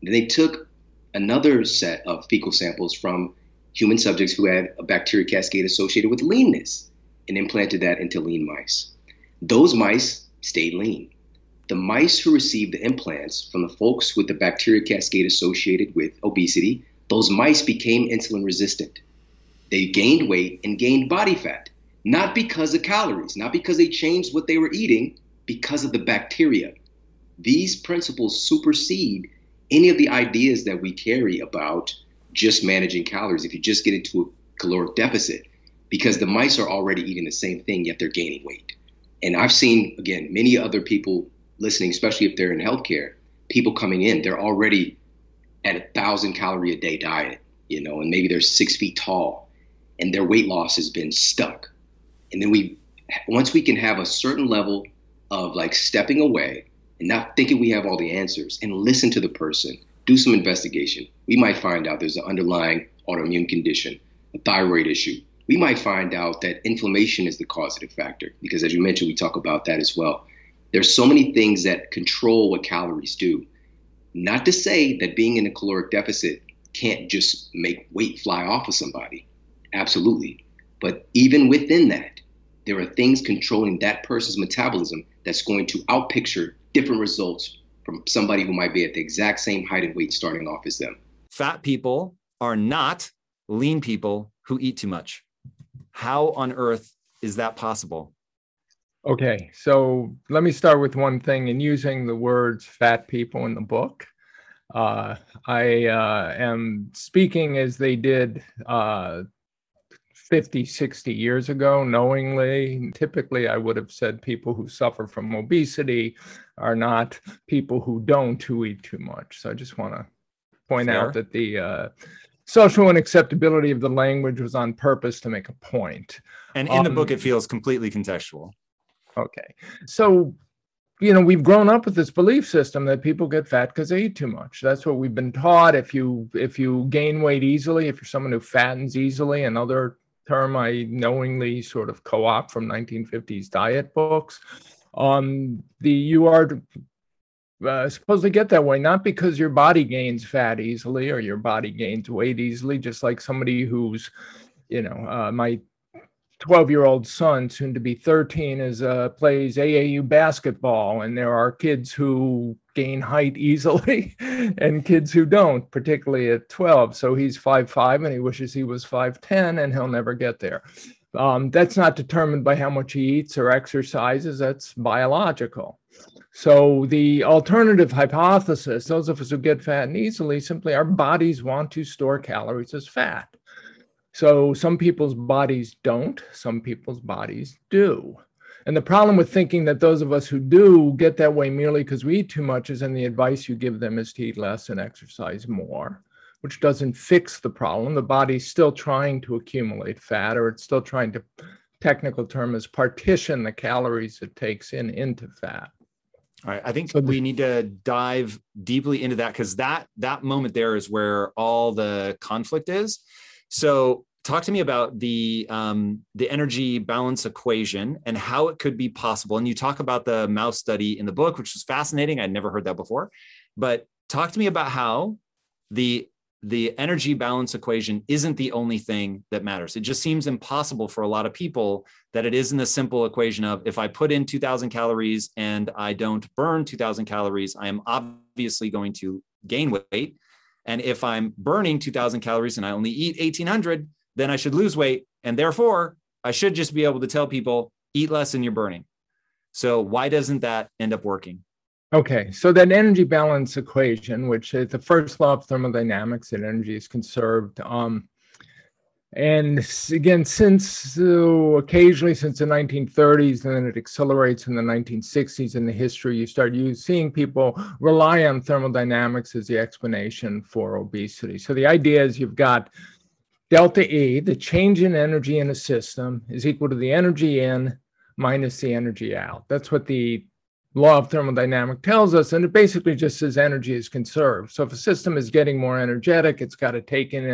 Then they took another set of fecal samples from human subjects who had a bacteria cascade associated with leanness and implanted that into lean mice. Those mice stayed lean. The mice who received the implants from the folks with the bacteria cascade associated with obesity, those mice became insulin resistant. They gained weight and gained body fat, not because of calories, not because they changed what they were eating, because of the bacteria. These principles supersede any of the ideas that we carry about just managing calories if you just get into a caloric deficit, because the mice are already eating the same thing, yet they're gaining weight. And I've seen, again, many other people listening, especially if they're in healthcare, people coming in, they're already at a 1,000-calorie-a-day diet, you know, and maybe they're 6 feet tall. And their weight loss has been stuck. And then once we can have a certain level of like stepping away and not thinking we have all the answers and listen to the person, do some investigation, we might find out there's an underlying autoimmune condition, a thyroid issue. We might find out that inflammation is the causative factor because, as you mentioned, we talk about that as well. There's so many things that control what calories do. Not to say that being in a caloric deficit can't just make weight fly off of somebody. Absolutely. But even within that, there are things controlling that person's metabolism that's going to outpicture different results from somebody who might be at the exact same height and weight starting off as them. Fat people are not lean people who eat too much. How on earth is that possible? Okay, so let me start with one thing. In using the words fat people in the book, I am speaking as they did 50, 60 years ago, knowingly. Typically, I would have said people who suffer from obesity are not people who eat too much. So I just want to point out that the social unacceptability of the language was on purpose to make a point. And in the book, it feels completely contextual. Okay. So, you know, we've grown up with this belief system that people get fat because they eat too much. That's what we've been taught. If you gain weight easily, if you're someone who fattens easily, and other term I knowingly sort of co-opt from 1950s diet books. You are supposed to get that way, not because your body gains fat easily or your body gains weight easily, just like somebody who's, you know, my 12-year-old son, soon to be 13, plays AAU basketball, and there are kids who gain height easily and kids who don't, particularly at 12. So he's 5'5", and he wishes he was 5'10", and he'll never get there. That's not determined by how much he eats or exercises. That's biological. So the alternative hypothesis, those of us who get fat easily, simply our bodies want to store calories as fat. So some people's bodies don't, some people's bodies do. And the problem with thinking that those of us who do get that way merely because we eat too much is, and the advice you give them is to eat less and exercise more, which doesn't fix the problem. The body's still trying to accumulate fat, or it's still trying to, technical term is partition the calories it takes in into fat. All right. I think we need to dive deeply into that, because that moment there is where all the conflict is. So talk to me about the energy balance equation and how it could be possible. And you talk about the mouse study in the book, which was fascinating. I'd never heard that before, but talk to me about how the energy balance equation isn't the only thing that matters. It just seems impossible for a lot of people that it isn't a simple equation of, if I put in 2000 calories and I don't burn 2000 calories, I am obviously going to gain weight. And if I'm burning 2000 calories and I only eat 1800, then I should lose weight. And therefore I should just be able to tell people, eat less and you're burning. So why doesn't that end up working? Okay, so that energy balance equation, which is the first law of thermodynamics, that energy is conserved. And again, occasionally since the 1930s, and then it accelerates in the 1960s in the history, you start seeing people rely on thermodynamics as the explanation for obesity. So the idea is you've got delta E, the change in energy in a system is equal to the energy in minus the energy out. That's what the law of thermodynamics tells us, and it basically just says energy is conserved. So if a system is getting more energetic, it's got to take in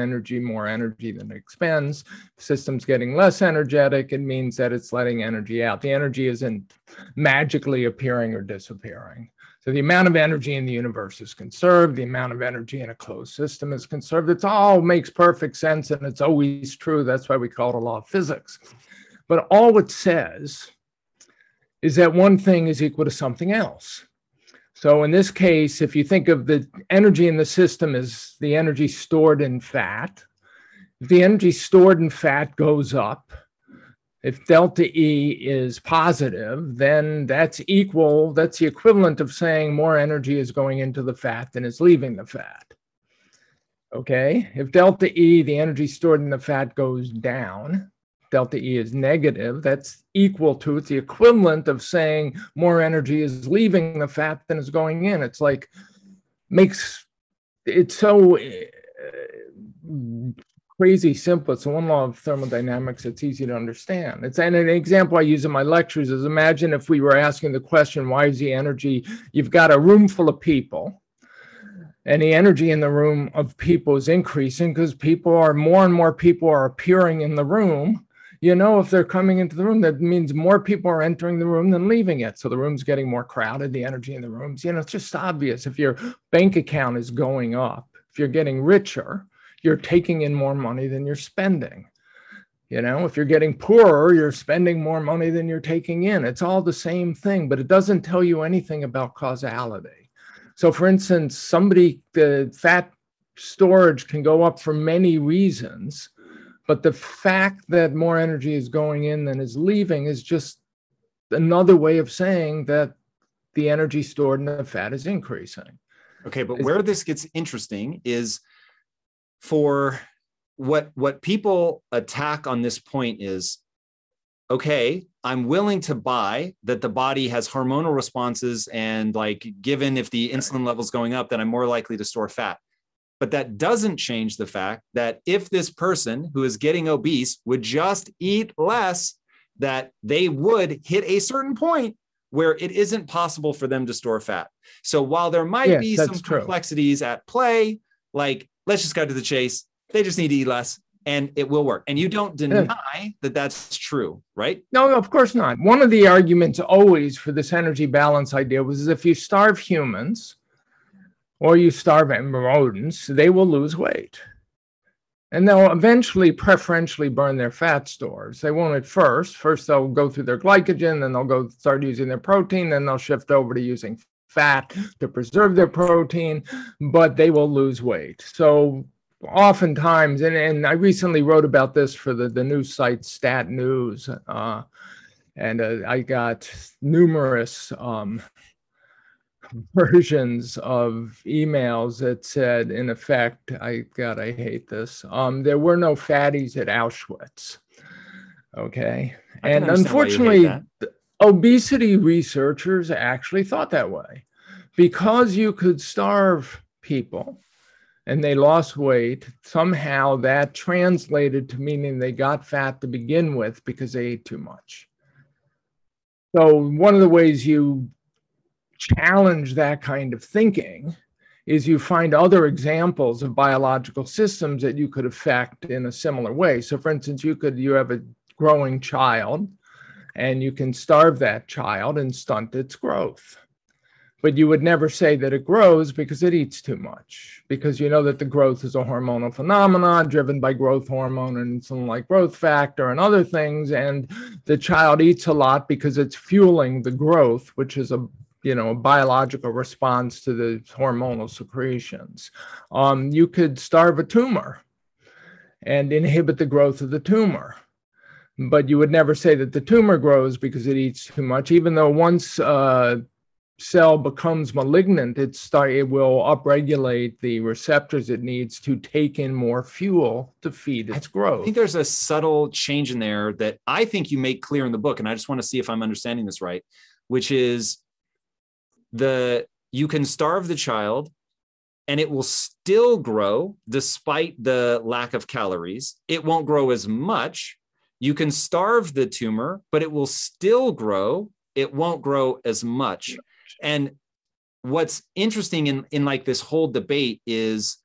more energy than it expends. If the system's getting less energetic, it means that it's letting energy out. The energy isn't magically appearing or disappearing. So the amount of energy in the universe is conserved. The amount of energy in a closed system is conserved. It all makes perfect sense, and it's always true. That's why we call it a law of physics. But all it says is that one thing is equal to something else. So in this case, if you think of the energy in the system as the energy stored in fat, if the energy stored in fat goes up, if delta E is positive, then that's the equivalent of saying more energy is going into the fat than is leaving the fat. Okay, if delta E, the energy stored in the fat, goes down, delta E is negative, that's equal to, it's the equivalent of saying more energy is leaving the fat than is going in. It's like, makes it so crazy simple. It's one law of thermodynamics. It's easy to understand. And an example I use in my lectures is, imagine if we were asking the question, why is the energy, you've got a room full of people, and the energy in the room of people is increasing because more and more people are appearing in the room. You know, if they're coming into the room, that means more people are entering the room than leaving it. So the room's getting more crowded, the energy in the room's, it's just obvious. If your bank account is going up, if you're getting richer, you're taking in more money than you're spending. If you're getting poorer, you're spending more money than you're taking in. It's all the same thing, but it doesn't tell you anything about causality. So for instance, the fat storage can go up for many reasons, but the fact that more energy is going in than is leaving is just another way of saying that the energy stored in the fat is increasing. Okay, but where this gets interesting is, for what people attack on this point is, okay, I'm willing to buy that the body has hormonal responses, and given if the insulin level's going up, then I'm more likely to store fat. But that doesn't change the fact that if this person who is getting obese would just eat less, that they would hit a certain point where it isn't possible for them to store fat. So while there might be some complexities at play, let's just cut to the chase. They just need to eat less and it will work. And you don't deny that that's true, right? No, of course not. One of the arguments always for this energy balance idea was, if you starve humans, or you starve rodents, they will lose weight. And they'll eventually preferentially burn their fat stores. They won't at first. First, they'll go through their glycogen, then they'll start using their protein, then they'll shift over to using fat to preserve their protein, but they will lose weight. So oftentimes, and I recently wrote about this for the news site Stat News, and I got numerous versions of emails that said, in effect, I hate this. There were no fatties at Auschwitz. Okay. And unfortunately, obesity researchers actually thought that way, because you could starve people and they lost weight. Somehow that translated to meaning they got fat to begin with because they ate too much. So one of the ways you challenge that kind of thinking is you find other examples of biological systems that you could affect in a similar way. So for instance, you have a growing child and you can starve that child and stunt its growth. But you would never say that it grows because it eats too much, because you know that the growth is a hormonal phenomenon driven by growth hormone and insulin like growth factor and other things. And the child eats a lot because it's fueling the growth, which is a biological response to the hormonal secretions. You could starve a tumor and inhibit the growth of the tumor, but you would never say that the tumor grows because it eats too much, even though once cell becomes malignant, it will upregulate the receptors it needs to take in more fuel to feed its growth. I think there's a subtle change in there that I think you make clear in the book, and I just want to see if I'm understanding this right, which is you can starve the child and it will still grow despite the lack of calories. It won't grow as much. You can starve the tumor, but it will still grow. It won't grow as much. And what's interesting in like this whole debate is,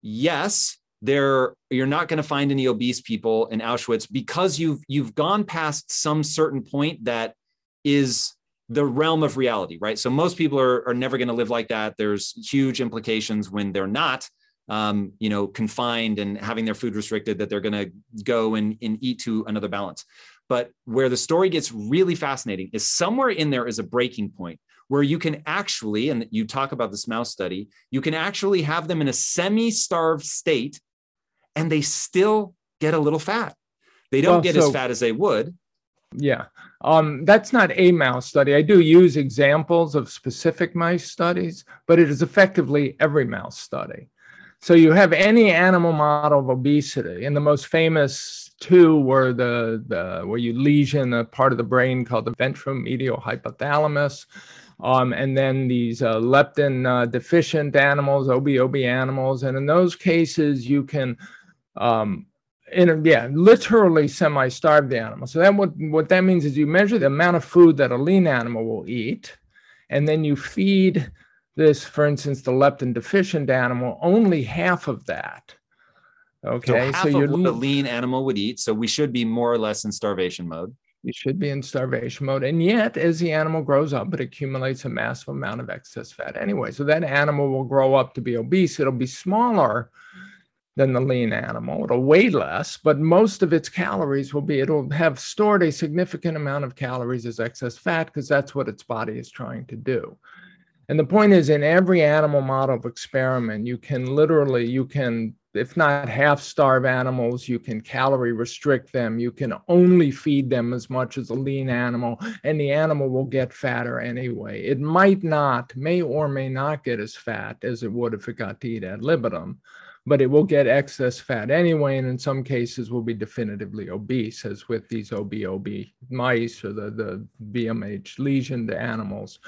yes, you're not going to find any obese people in Auschwitz because you've gone past some certain point that is the realm of reality, right? So most people are never going to live like that. There's huge implications when they're not, confined and having their food restricted, that they're going to go and eat to another balance. But where the story gets really fascinating is somewhere in there is a breaking point where you can actually, and you talk about this mouse study, you can actually have them in a semi-starved state and they still get a little fat. They don't get as fat as they would. Yeah. That's not a mouse study. I do use examples of specific mice studies, but it is effectively every mouse study. So you have any animal model of obesity, and the most famous two were where you lesion a part of the brain called the ventromedial hypothalamus, and then these leptin deficient animals, OB animals, and in those cases you can literally semi-starve the animal. So then what that means is you measure the amount of food that a lean animal will eat, and then you feed this, for instance, the leptin deficient animal, only half of that. Okay. So half of what a lean animal would eat. So we should be more or less in starvation mode. You should be in starvation mode. And yet, as the animal grows up, it accumulates a massive amount of excess fat anyway. So that animal will grow up to be obese. It'll be smaller than the lean animal. It'll weigh less, but most of its calories it'll have stored a significant amount of calories as excess fat, because that's what its body is trying to do. And the point is, in every animal model of experiment, you can, if not half starve animals, you can calorie restrict them. You can only feed them as much as a lean animal, and the animal will get fatter anyway. It may or may not get as fat as it would if it got to eat ad libitum, but it will get excess fat anyway. And in some cases will be definitively obese, as with these OB mice or the VMH lesioned animals.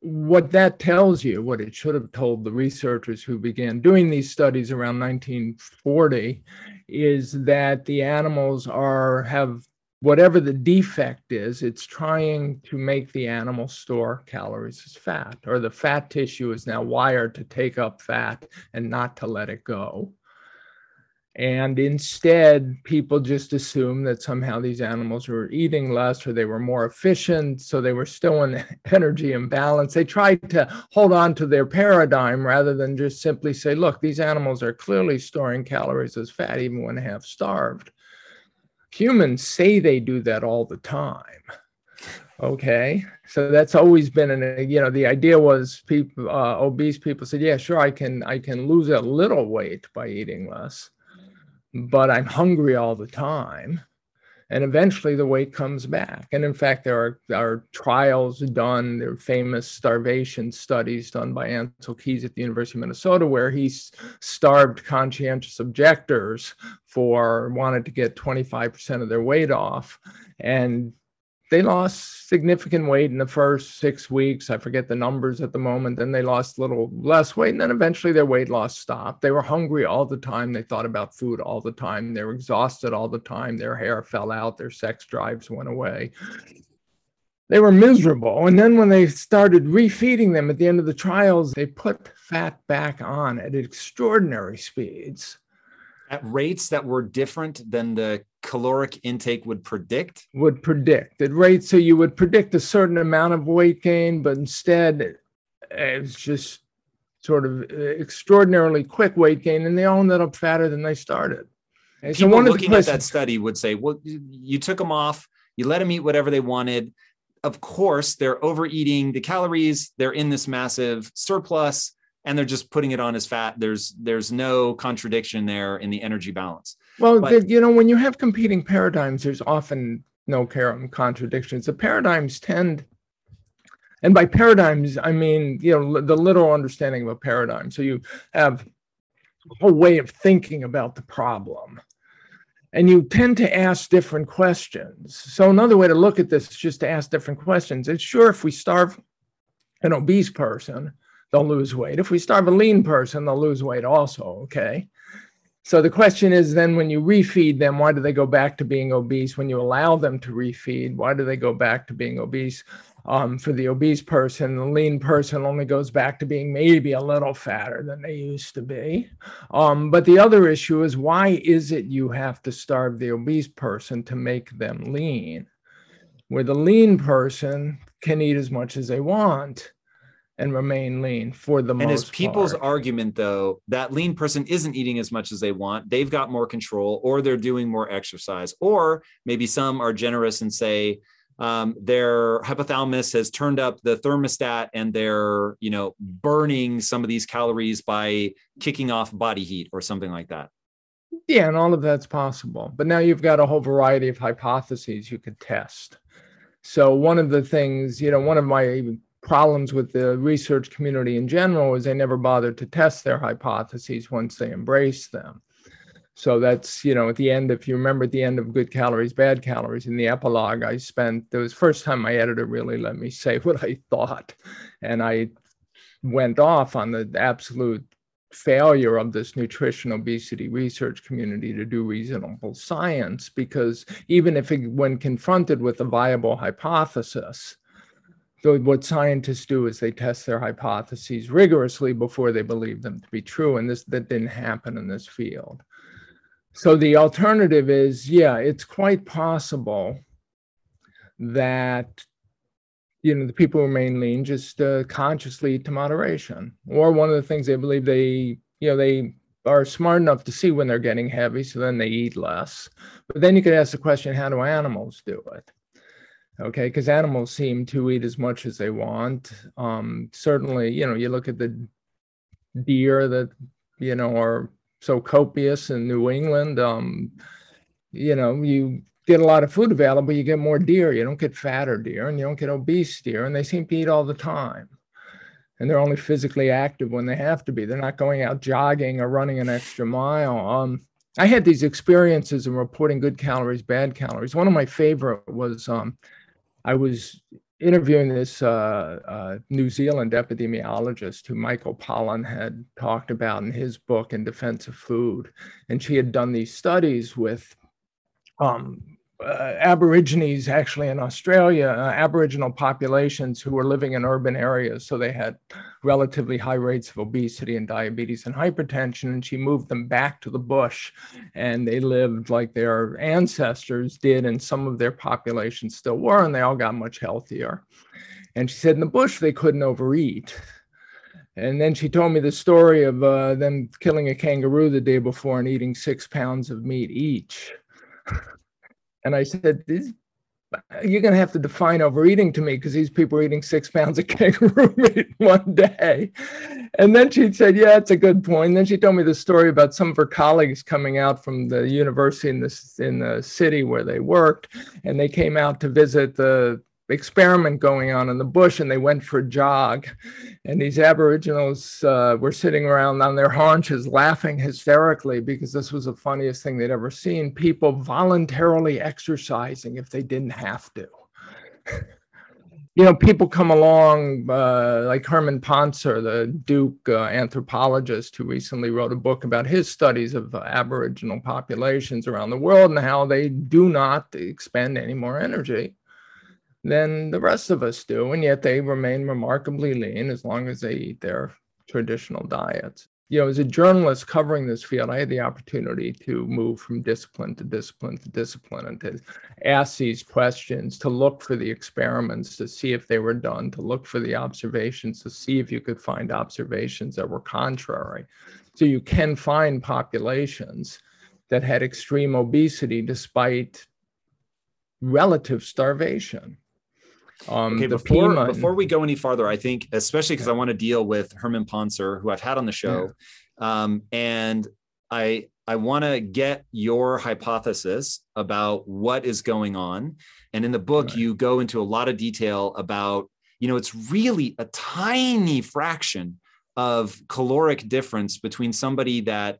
What that tells you, what it should have told the researchers who began doing these studies around 1940, is that the animals have whatever the defect is, it's trying to make the animal store calories as fat, or the fat tissue is now wired to take up fat and not to let it go. And instead, people just assume that somehow these animals were eating less, or they were more efficient, so they were still in energy imbalance. They tried to hold on to their paradigm rather than just simply say, look, these animals are clearly storing calories as fat even when half starved. Humans say they do that all the time. Okay. So that's always been the idea was people, obese people said, yeah, sure, I can lose a little weight by eating less, but I'm hungry all the time. And eventually the weight comes back. And in fact, there are trials done, there are famous starvation studies done by Ancel Keys at the University of Minnesota, where he starved conscientious objectors wanted to get 25% of their weight off. And they lost significant weight in the first 6 weeks. I forget the numbers at the moment. Then they lost a little less weight. And then eventually their weight loss stopped. They were hungry all the time. They thought about food all the time. They were exhausted all the time. Their hair fell out. Their sex drives went away. They were miserable. And then when they started refeeding them at the end of the trials, they put fat back on at extraordinary speeds. At rates that were different than the caloric intake would predict? Would predict at rates. So you would predict a certain amount of weight gain, but instead it's just sort of extraordinarily quick weight gain, and they all ended up fatter than they started. And people looking at that study would say, well, you took them off, you let them eat whatever they wanted. Of course, they're overeating the calories. They're in this massive surplus. And they're just putting it on as fat. There's no contradiction there in the energy balance. Well, when you have competing paradigms, there's often no contradictions. The paradigms tend, and by paradigms, I mean, the literal understanding of a paradigm. So you have a whole way of thinking about the problem. And you tend to ask different questions. So another way to look at this is just to ask different questions. It's sure if we starve an obese person, they'll lose weight. If we starve a lean person, they'll lose weight also, okay? So the question is then, when you refeed them, why do they go back to being obese? When you allow them to refeed, why do they go back to being obese? For the obese person, the lean person only goes back to being maybe a little fatter than they used to be. But the other issue is, why is it you have to starve the obese person to make them lean? Where the lean person can eat as much as they want and remain lean for the most part. And as people's argument, though, that lean person isn't eating as much as they want, they've got more control, or they're doing more exercise, or maybe some are generous and say their hypothalamus has turned up the thermostat and they're, burning some of these calories by kicking off body heat or something like that. Yeah, and all of that's possible. But now you've got a whole variety of hypotheses you could test. So one of the things, one of my problems with the research community in general is they never bothered to test their hypotheses once they embrace them. So that's, at the end, if you remember at the end of Good Calories, Bad Calories, in the epilogue, it was the first time my editor really let me say what I thought. And I went off on the absolute failure of this nutrition obesity research community to do reasonable science, because even if when confronted with a viable hypothesis, so what scientists do is they test their hypotheses rigorously before they believe them to be true. And that didn't happen in this field. So the alternative is, it's quite possible that, the people who remain lean just consciously eat to moderation. Or one of the things they believe they are smart enough to see when they're getting heavy, so then they eat less. But then you could ask the question, how do animals do it? Okay, because animals seem to eat as much as they want. Certainly, you look at the deer that, are so copious in New England, you get a lot of food available, you get more deer. You don't get fatter deer, and you don't get obese deer, and they seem to eat all the time. And they're only physically active when they have to be. They're not going out jogging or running an extra mile. I had these experiences in reporting Good Calories, Bad Calories. One of my favorite was, I was interviewing this New Zealand epidemiologist who Michael Pollan had talked about in his book, In Defense of Food. And she had done these studies with Aborigines, actually in Australia, Aboriginal populations who were living in urban areas. So they had relatively high rates of obesity and diabetes and hypertension. And she moved them back to the bush, and they lived like their ancestors did, and some of their populations still were, and they all got much healthier. And she said in the bush, they couldn't overeat. And then she told me the story of them killing a kangaroo the day before and eating 6 pounds of meat each. And I said, you're going to have to define overeating to me, because these people are eating 6 pounds of kangaroo meat one day. And then she said, yeah, that's a good point. And then she told me the story about some of her colleagues coming out from the university in the city where they worked. And they came out to visit the experiment going on in the bush, and they went for a jog. And these Aboriginals were sitting around on their haunches laughing hysterically, because this was the funniest thing they'd ever seen, people voluntarily exercising if they didn't have to. You know, people come along like Herman Pontzer, the Duke anthropologist, who recently wrote a book about his studies of Aboriginal populations around the world and how they do not expend any more energy than the rest of us do, and yet they remain remarkably lean as long as they eat their traditional diets. You know, as a journalist covering this field, I had the opportunity to move from discipline to discipline to discipline, and to ask these questions, to look for the experiments, to see if they were done, to look for the observations, to see if you could find observations that were contrary. So you can find populations that had extreme obesity despite relative starvation. Okay, before we go any farther, I think, especially because I want to deal with Herman Pontzer, who I've had on the show, and I want to get your hypothesis about what is going on. And in the book, you go into a lot of detail about, you know, it's really a tiny fraction of caloric difference between somebody that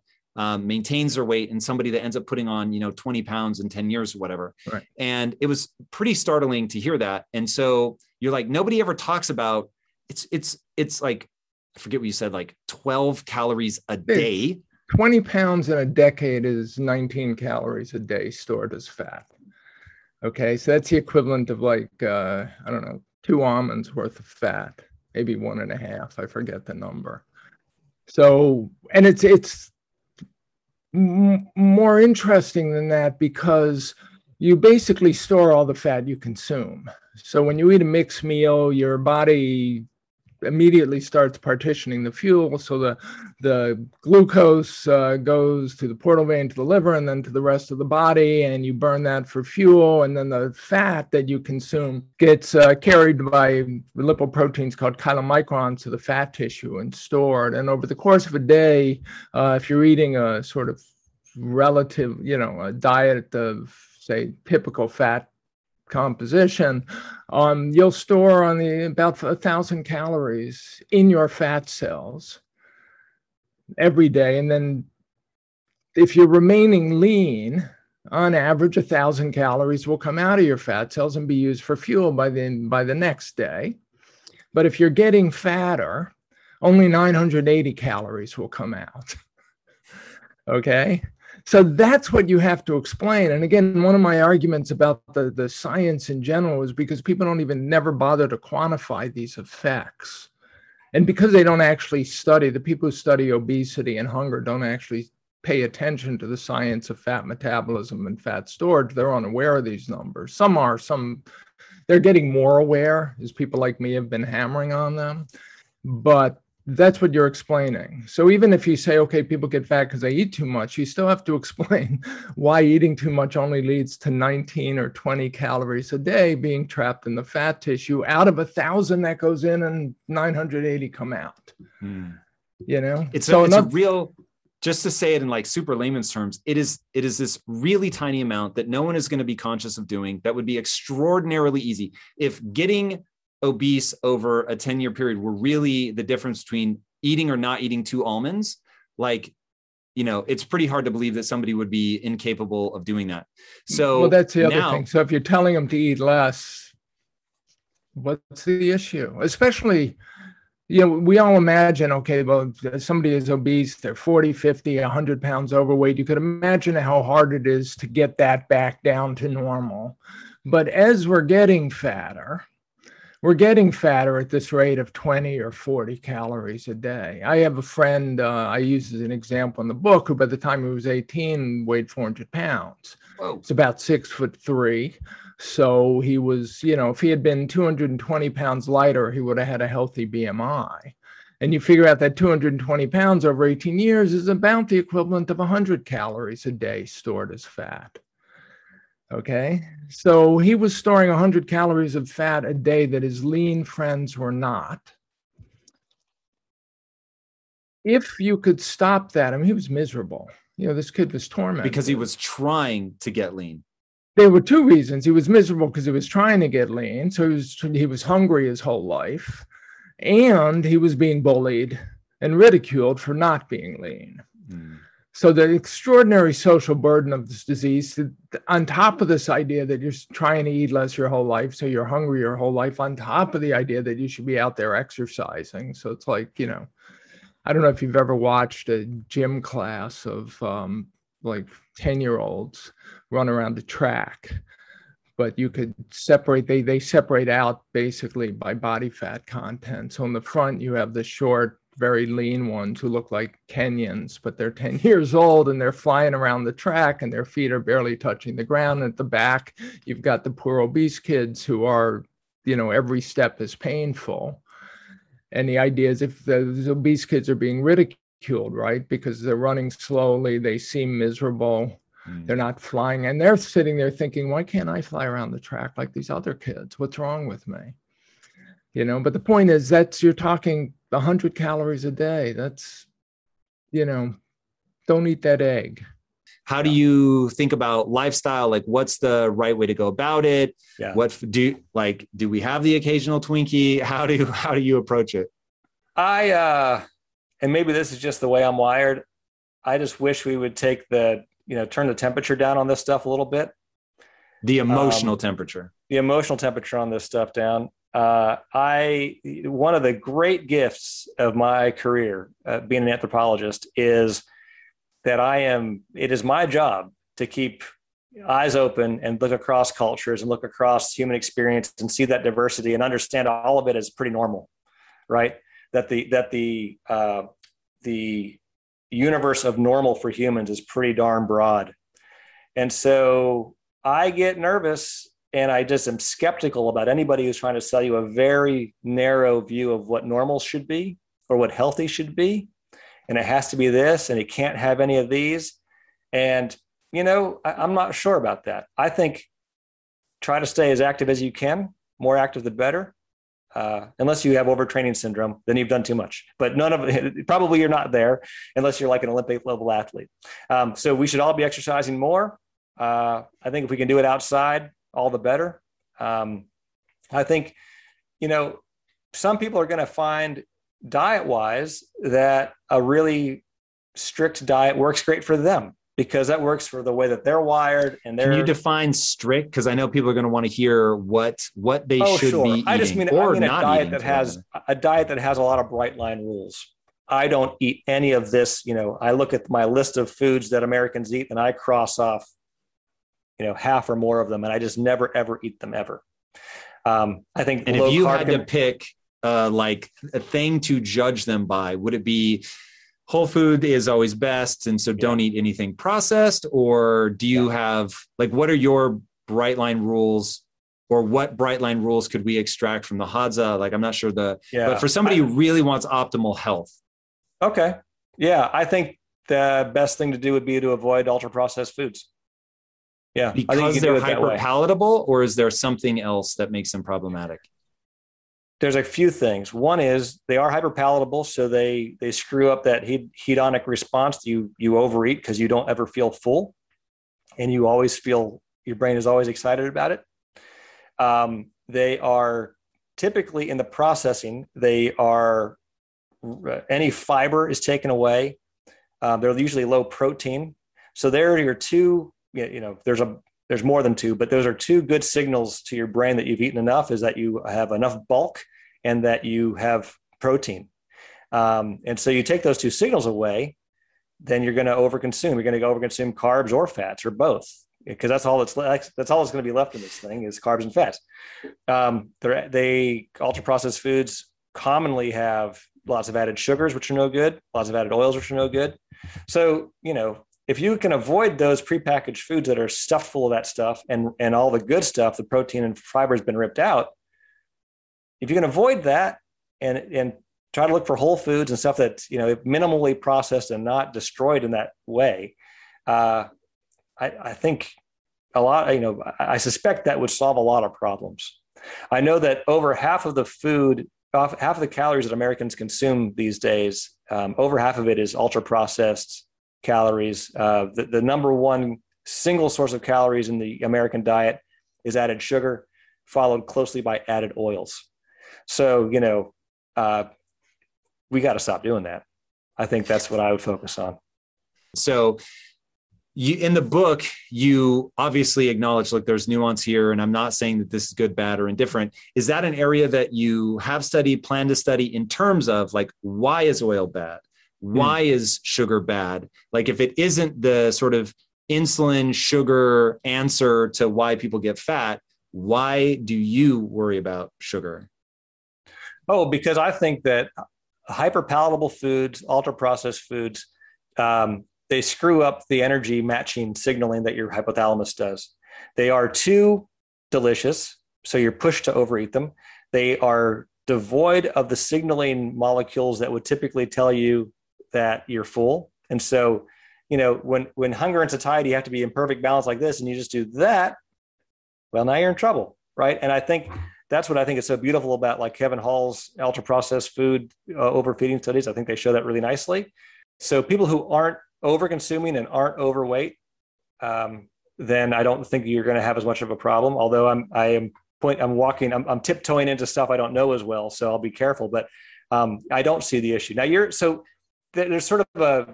maintains their weight and somebody that ends up putting on, you know, 20 pounds in 10 years or whatever. Right. And it was pretty startling to hear that. And so you're like, nobody ever talks about it's like, I forget what you said, like 12 calories a day. 20 pounds in a decade is 19 calories a day stored as fat. Okay. So that's the equivalent of like, I don't know, 2 almonds worth of fat, maybe 1.5. I forget the number. So, and it's more interesting than that, because you basically store all the fat you consume. So when you eat a mixed meal, your body immediately starts partitioning the fuel. So the glucose goes to the portal vein, to the liver, and then to the rest of the body, and you burn that for fuel. And then the fat that you consume gets carried by lipoproteins called chylomicrons to the fat tissue and stored. And over the course of a day, if you're eating a sort of relative, you know, a diet of, say, typical fat composition, you'll store on the about 1,000 calories in your fat cells every day. And then if you're remaining lean, on average, 1,000 calories will come out of your fat cells and be used for fuel by the next day. But if you're getting fatter, only 980 calories will come out. Okay. So that's what you have to explain. And again, one of my arguments about the science in general is because people don't even never bother to quantify these effects. And because they don't actually study, the people who study obesity and hunger don't actually pay attention to the science of fat metabolism and fat storage. They're unaware of these numbers. Some are, some they're getting more aware, as people like me have been hammering on them. But that's what you're explaining. So even if you say, okay, people get fat because they eat too much, you still have to explain why eating too much only leads to 19 or 20 calories a day being trapped in the fat tissue out of 1,000 that goes in and 980 come out. You know, it's a real, just to say it in like super layman's terms, it is this really tiny amount that no one is going to be conscious of doing. That would be extraordinarily easy if getting obese over a 10-year period were really the difference between eating or not eating 2 almonds. Like, you know, it's pretty hard to believe that somebody would be incapable of doing that. So well, that's the other thing. So if you're telling them to eat less, what's the issue? Especially, you know, we all imagine, okay, well, somebody is obese, they're 40, 50, 100 pounds overweight. You could imagine how hard it is to get that back down to normal. But as we're getting fatter, we're getting fatter at this rate of 20 or 40 calories a day. I have a friend I use as an example in the book, who by the time he was 18 weighed 400 pounds. Whoa. It's about 6'3". So he was, you know, if he had been 220 pounds lighter, he would have had a healthy BMI. And you figure out that 220 pounds over 18 years is about the equivalent of 100 calories a day stored as fat. Okay. So he was storing 100 calories of fat a day that his lean friends were not. If you could stop that, I mean, he was miserable. You know, this kid was tormented. Because he was trying to get lean. There were two reasons. He was miserable because he was trying to get lean. So he was hungry his whole life. And he was being bullied and ridiculed for not being lean. Mm. So the extraordinary social burden of this disease, on top of this idea that you're trying to eat less your whole life, so you're hungry your whole life, on top of the idea that you should be out there exercising. So it's like, you know, I don't know if you've ever watched a gym class of like 10-year-olds run around the track, but you could separate, they separate out basically by body fat content. So in the front, you have the short, very lean ones who look like Kenyans, but they're 10 years old and they're flying around the track and their feet are barely touching the ground. At the back, you've got the poor obese kids who are, you know, every step is painful. And the idea is if those obese kids are being ridiculed, right, because they're running slowly, they seem miserable, they're not flying, and they're sitting there thinking, why can't I fly around the track like these other kids? What's wrong with me? You know, but the point is that you're talking 100 calories a day. That's, you know, don't eat that egg. How do you think about lifestyle? Like, what's the right way to go about it? Yeah. What do we have the occasional Twinkie? How do you approach it? And maybe this is just the way I'm wired. I just wish we would take turn the temperature down on this stuff a little bit. The emotional temperature on this stuff down. One of the great gifts of my career, being an anthropologist, is that it is my job to keep eyes open and look across cultures and look across human experience and see that diversity and understand all of it as pretty normal, right? That the universe of normal for humans is pretty darn broad. And so I get nervous and I just am skeptical about anybody who's trying to sell you a very narrow view of what normal should be or what healthy should be. And it has to be this, and it can't have any of these. And, you know, I'm not sure about that. I think try to stay as active as you can, more active the better, unless you have overtraining syndrome, then you've done too much. But probably you're not there unless you're like an Olympic level athlete. So we should all be exercising more. I think if we can do it outside, all the better. I think, you know, some people are going to find diet-wise that a really strict diet works great for them because that works for the way that they're wired. And can you define strict? Because I know people are going to want to hear what they should be eating. I just mean a diet that has a lot of bright line rules. I don't eat any of this. You know, I look at my list of foods that Americans eat and I cross off, you know, half or more of them. And I just never, ever eat them ever. I think, and if you had to pick like a thing to judge them by, would it be whole food is always best? And so don't eat anything processed, or do you have like, what are your bright line rules, or what bright line rules could we extract from the Hadza? Like, I'm not sure but for somebody who really wants optimal health. Okay. Yeah. I think the best thing to do would be to avoid ultra processed foods. Yeah, because they're hyper palatable, or is there something else that makes them problematic? There's a few things. One is they are hyper palatable, so they screw up that hedonic response. You overeat because you don't ever feel full, and you always feel your brain is always excited about it. They are typically in the processing. Any fiber is taken away. They're usually low protein, so there are your two. You know, there's more than two, but those are two good signals to your brain that you've eaten enough, is that you have enough bulk and that you have protein. And so you take those two signals away, then you're going to overconsume. You're going to overconsume carbs or fats or both, because that's all that's going to be left in this thing is carbs and fats. They ultra processed foods commonly have lots of added sugars, which are no good, lots of added oils, which are no good. So, you know, if you can avoid those prepackaged foods that are stuffed full of that stuff and all the good stuff, the protein and fiber has been ripped out. If you can avoid that and try to look for whole foods and stuff that's, you know, minimally processed and not destroyed in that way, I think a lot, you know, I suspect that would solve a lot of problems. I know that over half of the food, half of the calories that Americans consume these days, over half of it is ultra processed calories. The number one single source of calories in the American diet is added sugar, followed closely by added oils. So, you know, we got to stop doing that. I think that's what I would focus on. So you, in the book, you obviously acknowledge, look, there's nuance here, and I'm not saying that this is good, bad, or indifferent. Is that an area that you have studied, plan to study in terms of like, why is oil bad? Why is sugar bad? Like if it isn't the sort of insulin sugar answer to why people get fat, why do you worry about sugar? Oh, because I think that hyperpalatable foods, ultra-processed foods, they screw up the energy matching signaling that your hypothalamus does. They are too delicious, so you're pushed to overeat them. They are devoid of the signaling molecules that would typically tell you that you're full. And so, you know, when hunger and satiety have to be in perfect balance like this, and you just do that, well, now you're in trouble, right? And I think that's what I think is so beautiful about like Kevin Hall's ultra processed food overfeeding studies. I think they show that really nicely. So people who aren't over consuming and aren't overweight, then I don't think you're going to have as much of a problem. Although I'm tiptoeing into stuff I don't know as well. So I'll be careful, but I don't see the issue. Now there's sort of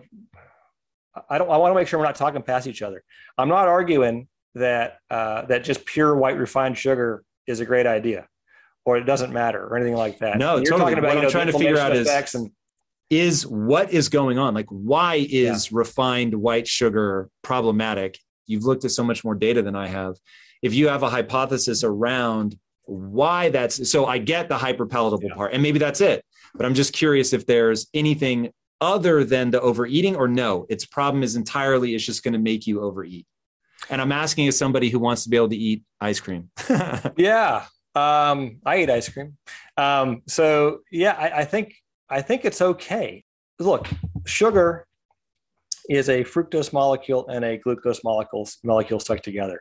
I want to make sure we're not talking past each other. I'm not arguing that, that just pure white refined sugar is a great idea, or it doesn't matter, or anything like that. No, talking about, I'm trying to figure out is what is going on? Like, why is refined white sugar problematic? You've looked at so much more data than I have. If you have a hypothesis around why that's, so I get the hyperpalatable part, and maybe that's it, but I'm just curious if there's anything other than the overeating, or no, its problem is entirely, it's just going to make you overeat. And I'm asking as somebody who wants to be able to eat ice cream. Yeah. I eat ice cream. So yeah, I think it's okay. Look, sugar is a fructose molecule and a glucose molecule stuck together.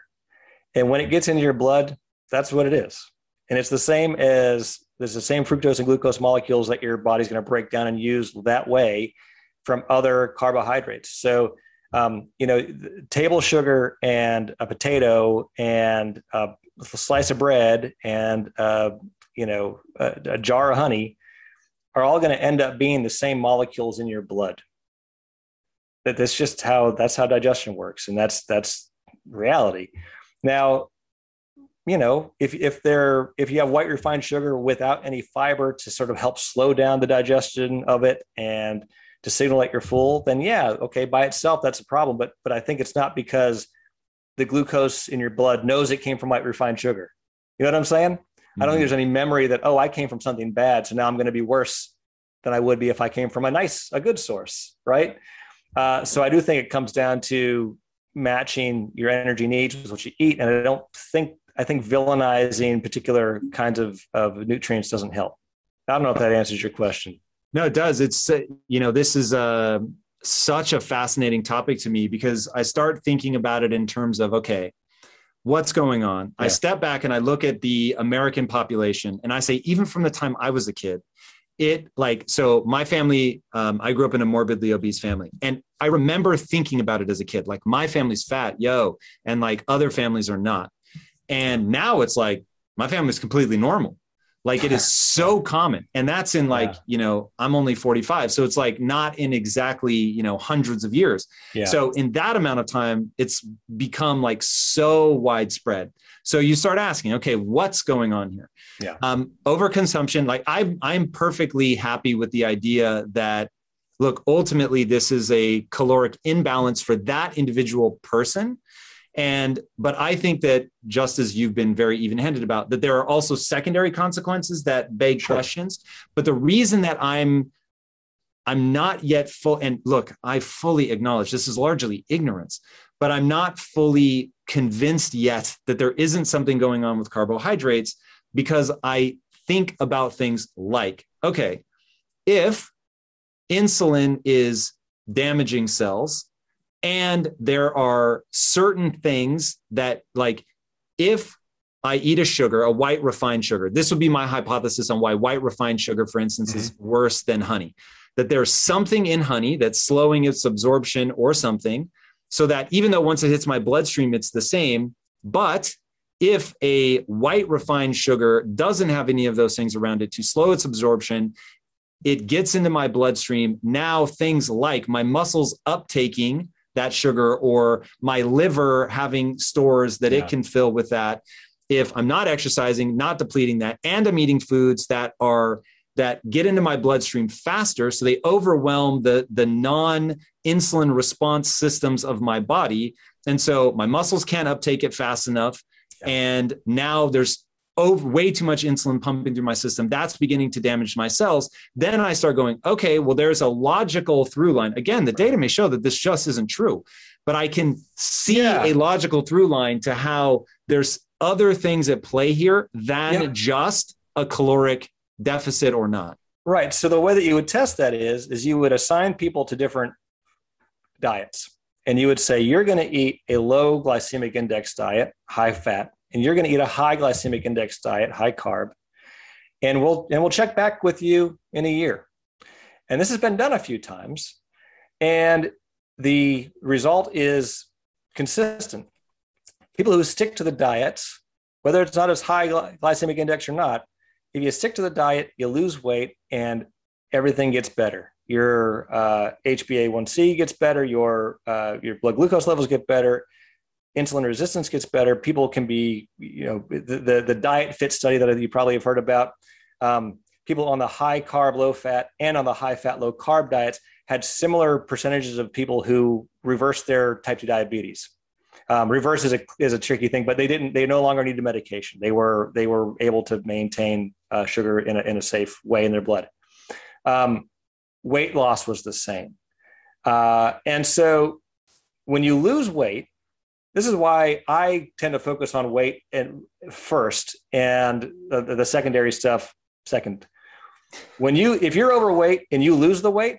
And when it gets into your blood, that's what it is. And it's the same as there's the same fructose and glucose molecules that your body's going to break down and use that way from other carbohydrates. So, you know, table sugar and a potato and a slice of bread and, you know, a jar of honey are all going to end up being the same molecules in your blood. That's just that's how digestion works. And that's reality. Now, you know, if you have white refined sugar without any fiber to sort of help slow down the digestion of it and to signal that you're full, then yeah, okay, by itself, that's a problem. But I think it's not because the glucose in your blood knows it came from white refined sugar. You know what I'm saying? Mm-hmm. I don't think there's any memory that, oh, I came from something bad, so now I'm going to be worse than I would be if I came from a good source, right? So I do think it comes down to matching your energy needs with what you eat. And I think villainizing particular kinds of nutrients doesn't help. I don't know if that answers your question. No, it does. It's, you know, this is such a fascinating topic to me because I start thinking about it in terms of, okay, what's going on? Yeah. I step back and I look at the American population and I say, even from the time I was a kid, so my family, I grew up in a morbidly obese family. And I remember thinking about it as a kid, like my family's fat, and like other families are not. And now it's like, my family's completely normal. Like it is so common. And that's in like, you know, I'm only 45. So it's like not in exactly, you know, hundreds of years. Yeah. So in that amount of time, it's become like so widespread. So you start asking, okay, what's going on here? Yeah. Overconsumption. Like I'm perfectly happy with the idea that, look, ultimately this is a caloric imbalance for that individual person. But I think that just as you've been very even-handed about, that there are also secondary consequences that beg questions. But the reason that I'm not yet full, and look, I fully acknowledge this is largely ignorance, but I'm not fully convinced yet that there isn't something going on with carbohydrates because I think about things like, okay, if insulin is damaging cells, And there are certain things that, like, if I eat a sugar, a white refined sugar, this would be my hypothesis on why white refined sugar, for instance, is worse than honey, that there's something in honey that's slowing its absorption or something, so that even though once it hits my bloodstream, it's the same. But if a white refined sugar doesn't have any of those things around it to slow its absorption, it gets into my bloodstream. Now things like my muscles uptaking that sugar or my liver having stores that it can fill with that. If I'm not exercising, not depleting that, and I'm eating foods that are that get into my bloodstream faster, so they overwhelm the non-insulin response systems of my body. And so my muscles can't uptake it fast enough. And now there's way too much insulin pumping through my system. That's beginning to damage my cells. Then I start going, okay, well, there's a logical through line. Again, the data may show that this just isn't true, but I can see a logical through line to how there's other things at play here than just a caloric deficit or not. Right. So the way that you would test that is you would assign people to different diets, and you would say, you're going to eat a low glycemic index diet, high fat, and you're going to eat a high glycemic index diet, high carb. And we'll check back with you in a year. And this has been done a few times, and the result is consistent. People who stick to the diets, whether it's not as high glycemic index or not, if you stick to the diet, you lose weight and everything gets better. Your HbA1c gets better. Your blood glucose levels get better. Insulin resistance gets better. People can be, you know, the Diet Fit study that you probably have heard about. People on the high carb, low fat, and on the high fat, low carb diets had similar percentages of people who reversed their type 2 diabetes. Reverse is a tricky thing, but they no longer needed medication. They were able to maintain sugar in a safe way in their blood. Weight loss was the same. And so when you lose weight, this is why I tend to focus on weight first and the secondary stuff second. If you're overweight and you lose the weight,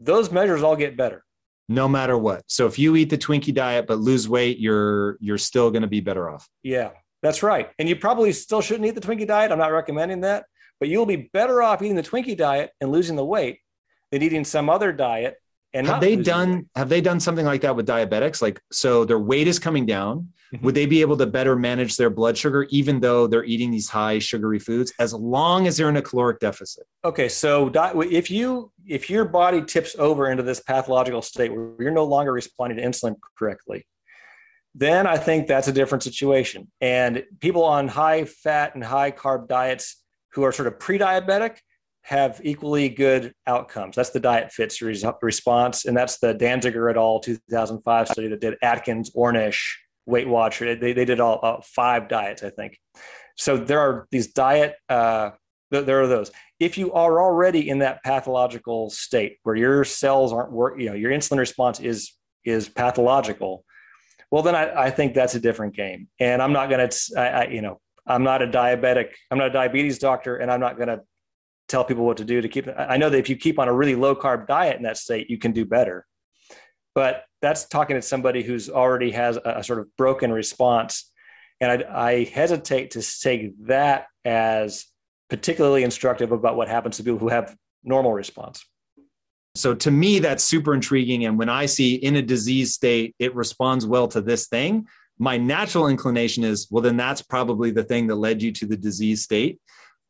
those measures all get better. No matter what. So if you eat the Twinkie diet but lose weight, you're still going to be better off. Yeah, that's right. And you probably still shouldn't eat the Twinkie diet. I'm not recommending that. But you'll be better off eating the Twinkie diet and losing the weight than eating some other diet. And have they done something like that with diabetics? Like, so their weight is coming down. Mm-hmm. Would they be able to better manage their blood sugar, even though they're eating these high sugary foods, as long as they're in a caloric deficit? Okay. So if your body tips over into this pathological state where you're no longer responding to insulin correctly, then I think that's a different situation. And people on high fat and high carb diets who are sort of pre-diabetic have equally good outcomes. That's the Diet Fit's response. And that's the Danziger et al. 2005 study that did Atkins, Ornish, Weight Watcher. They did all 5 diets, I think. So there are these diet, there are those. If you are already in that pathological state where your cells aren't working, you know, your insulin response is pathological, well, then I think that's a different game. And I'm not going to, you know, I'm not a diabetes doctor, and I'm not going to tell people what to do to keep them. I know that if you keep on a really low carb diet in that state, you can do better, but that's talking to somebody who's already has a sort of broken response. And I hesitate to take that as particularly instructive about what happens to people who have normal response. So to me, that's super intriguing. And when I see in a disease state, it responds well to this thing, my natural inclination is, well, then that's probably the thing that led you to the disease state.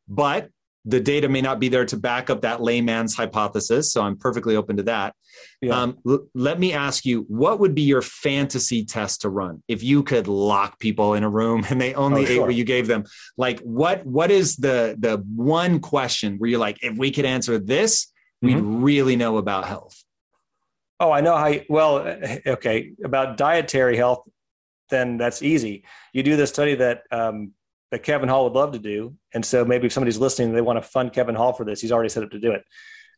But the data may not be there to back up that layman's hypothesis. So I'm perfectly open to that. Yeah. Let me ask you, what would be your fantasy test to run if you could lock people in a room and they only ate what you gave them? Like, what is the one question where you're like, if we could answer this, we'd really know about health? Oh, I know about dietary health, then that's easy. You do the study that Kevin Hall would love to do. And so maybe if somebody's listening and they want to fund Kevin Hall for this, he's already set up to do it.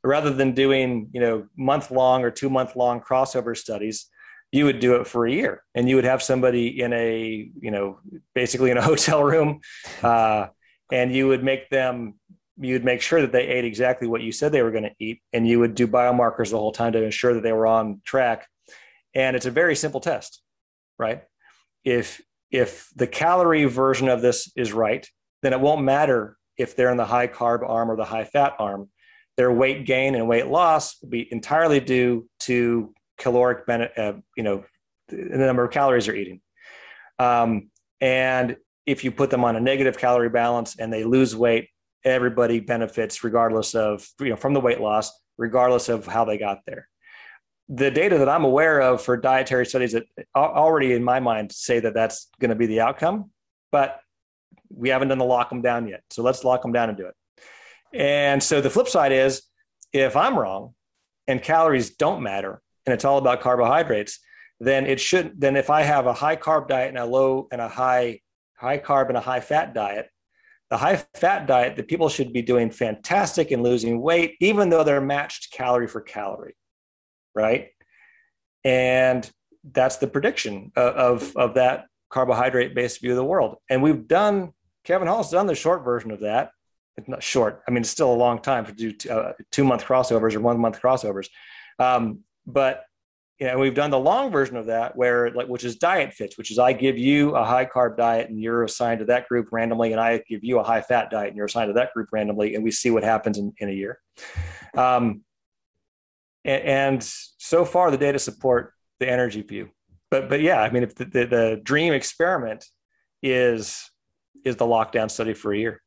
Rather than doing, you know, month-long or 2-month-long crossover studies, you would do it for a year, and you would have somebody in a, you know, basically in a hotel room, and you'd make sure that they ate exactly what you said they were going to eat, and you would do biomarkers the whole time to ensure that they were on track. And it's a very simple test, right? If the calorie version of this is right, then it won't matter if they're in the high carb arm or the high fat arm. Their weight gain and weight loss will be entirely due to caloric benefit, the number of calories they're eating. And if you put them on a negative calorie balance and they lose weight, everybody benefits regardless of, from the weight loss, regardless of how they got there. The data that I'm aware of for dietary studies that already in my mind say that that's going to be the outcome, but we haven't done the lock them down yet. So let's lock them down and do it. And so the flip side is, if I'm wrong and calories don't matter and it's all about carbohydrates, then if I have a high carb diet and a low and a high carb and a high fat diet, the high fat diet, the people should be doing fantastic in losing weight, even though they're matched calorie for calorie. Right. And that's the prediction of that carbohydrate based view of the world. And Kevin Hall's done the short version of that. It's not short. I mean, it's still a long time to do 2 month crossovers or 1 month crossovers. But we've done the long version of that which is diet fits, which is I give you a high carb diet and you're assigned to that group randomly. And I give you a high fat diet and you're assigned to that group randomly. And we see what happens in a year. And so far, the data support the energy view. But yeah, I mean, if the dream experiment is the lockdown study for a year.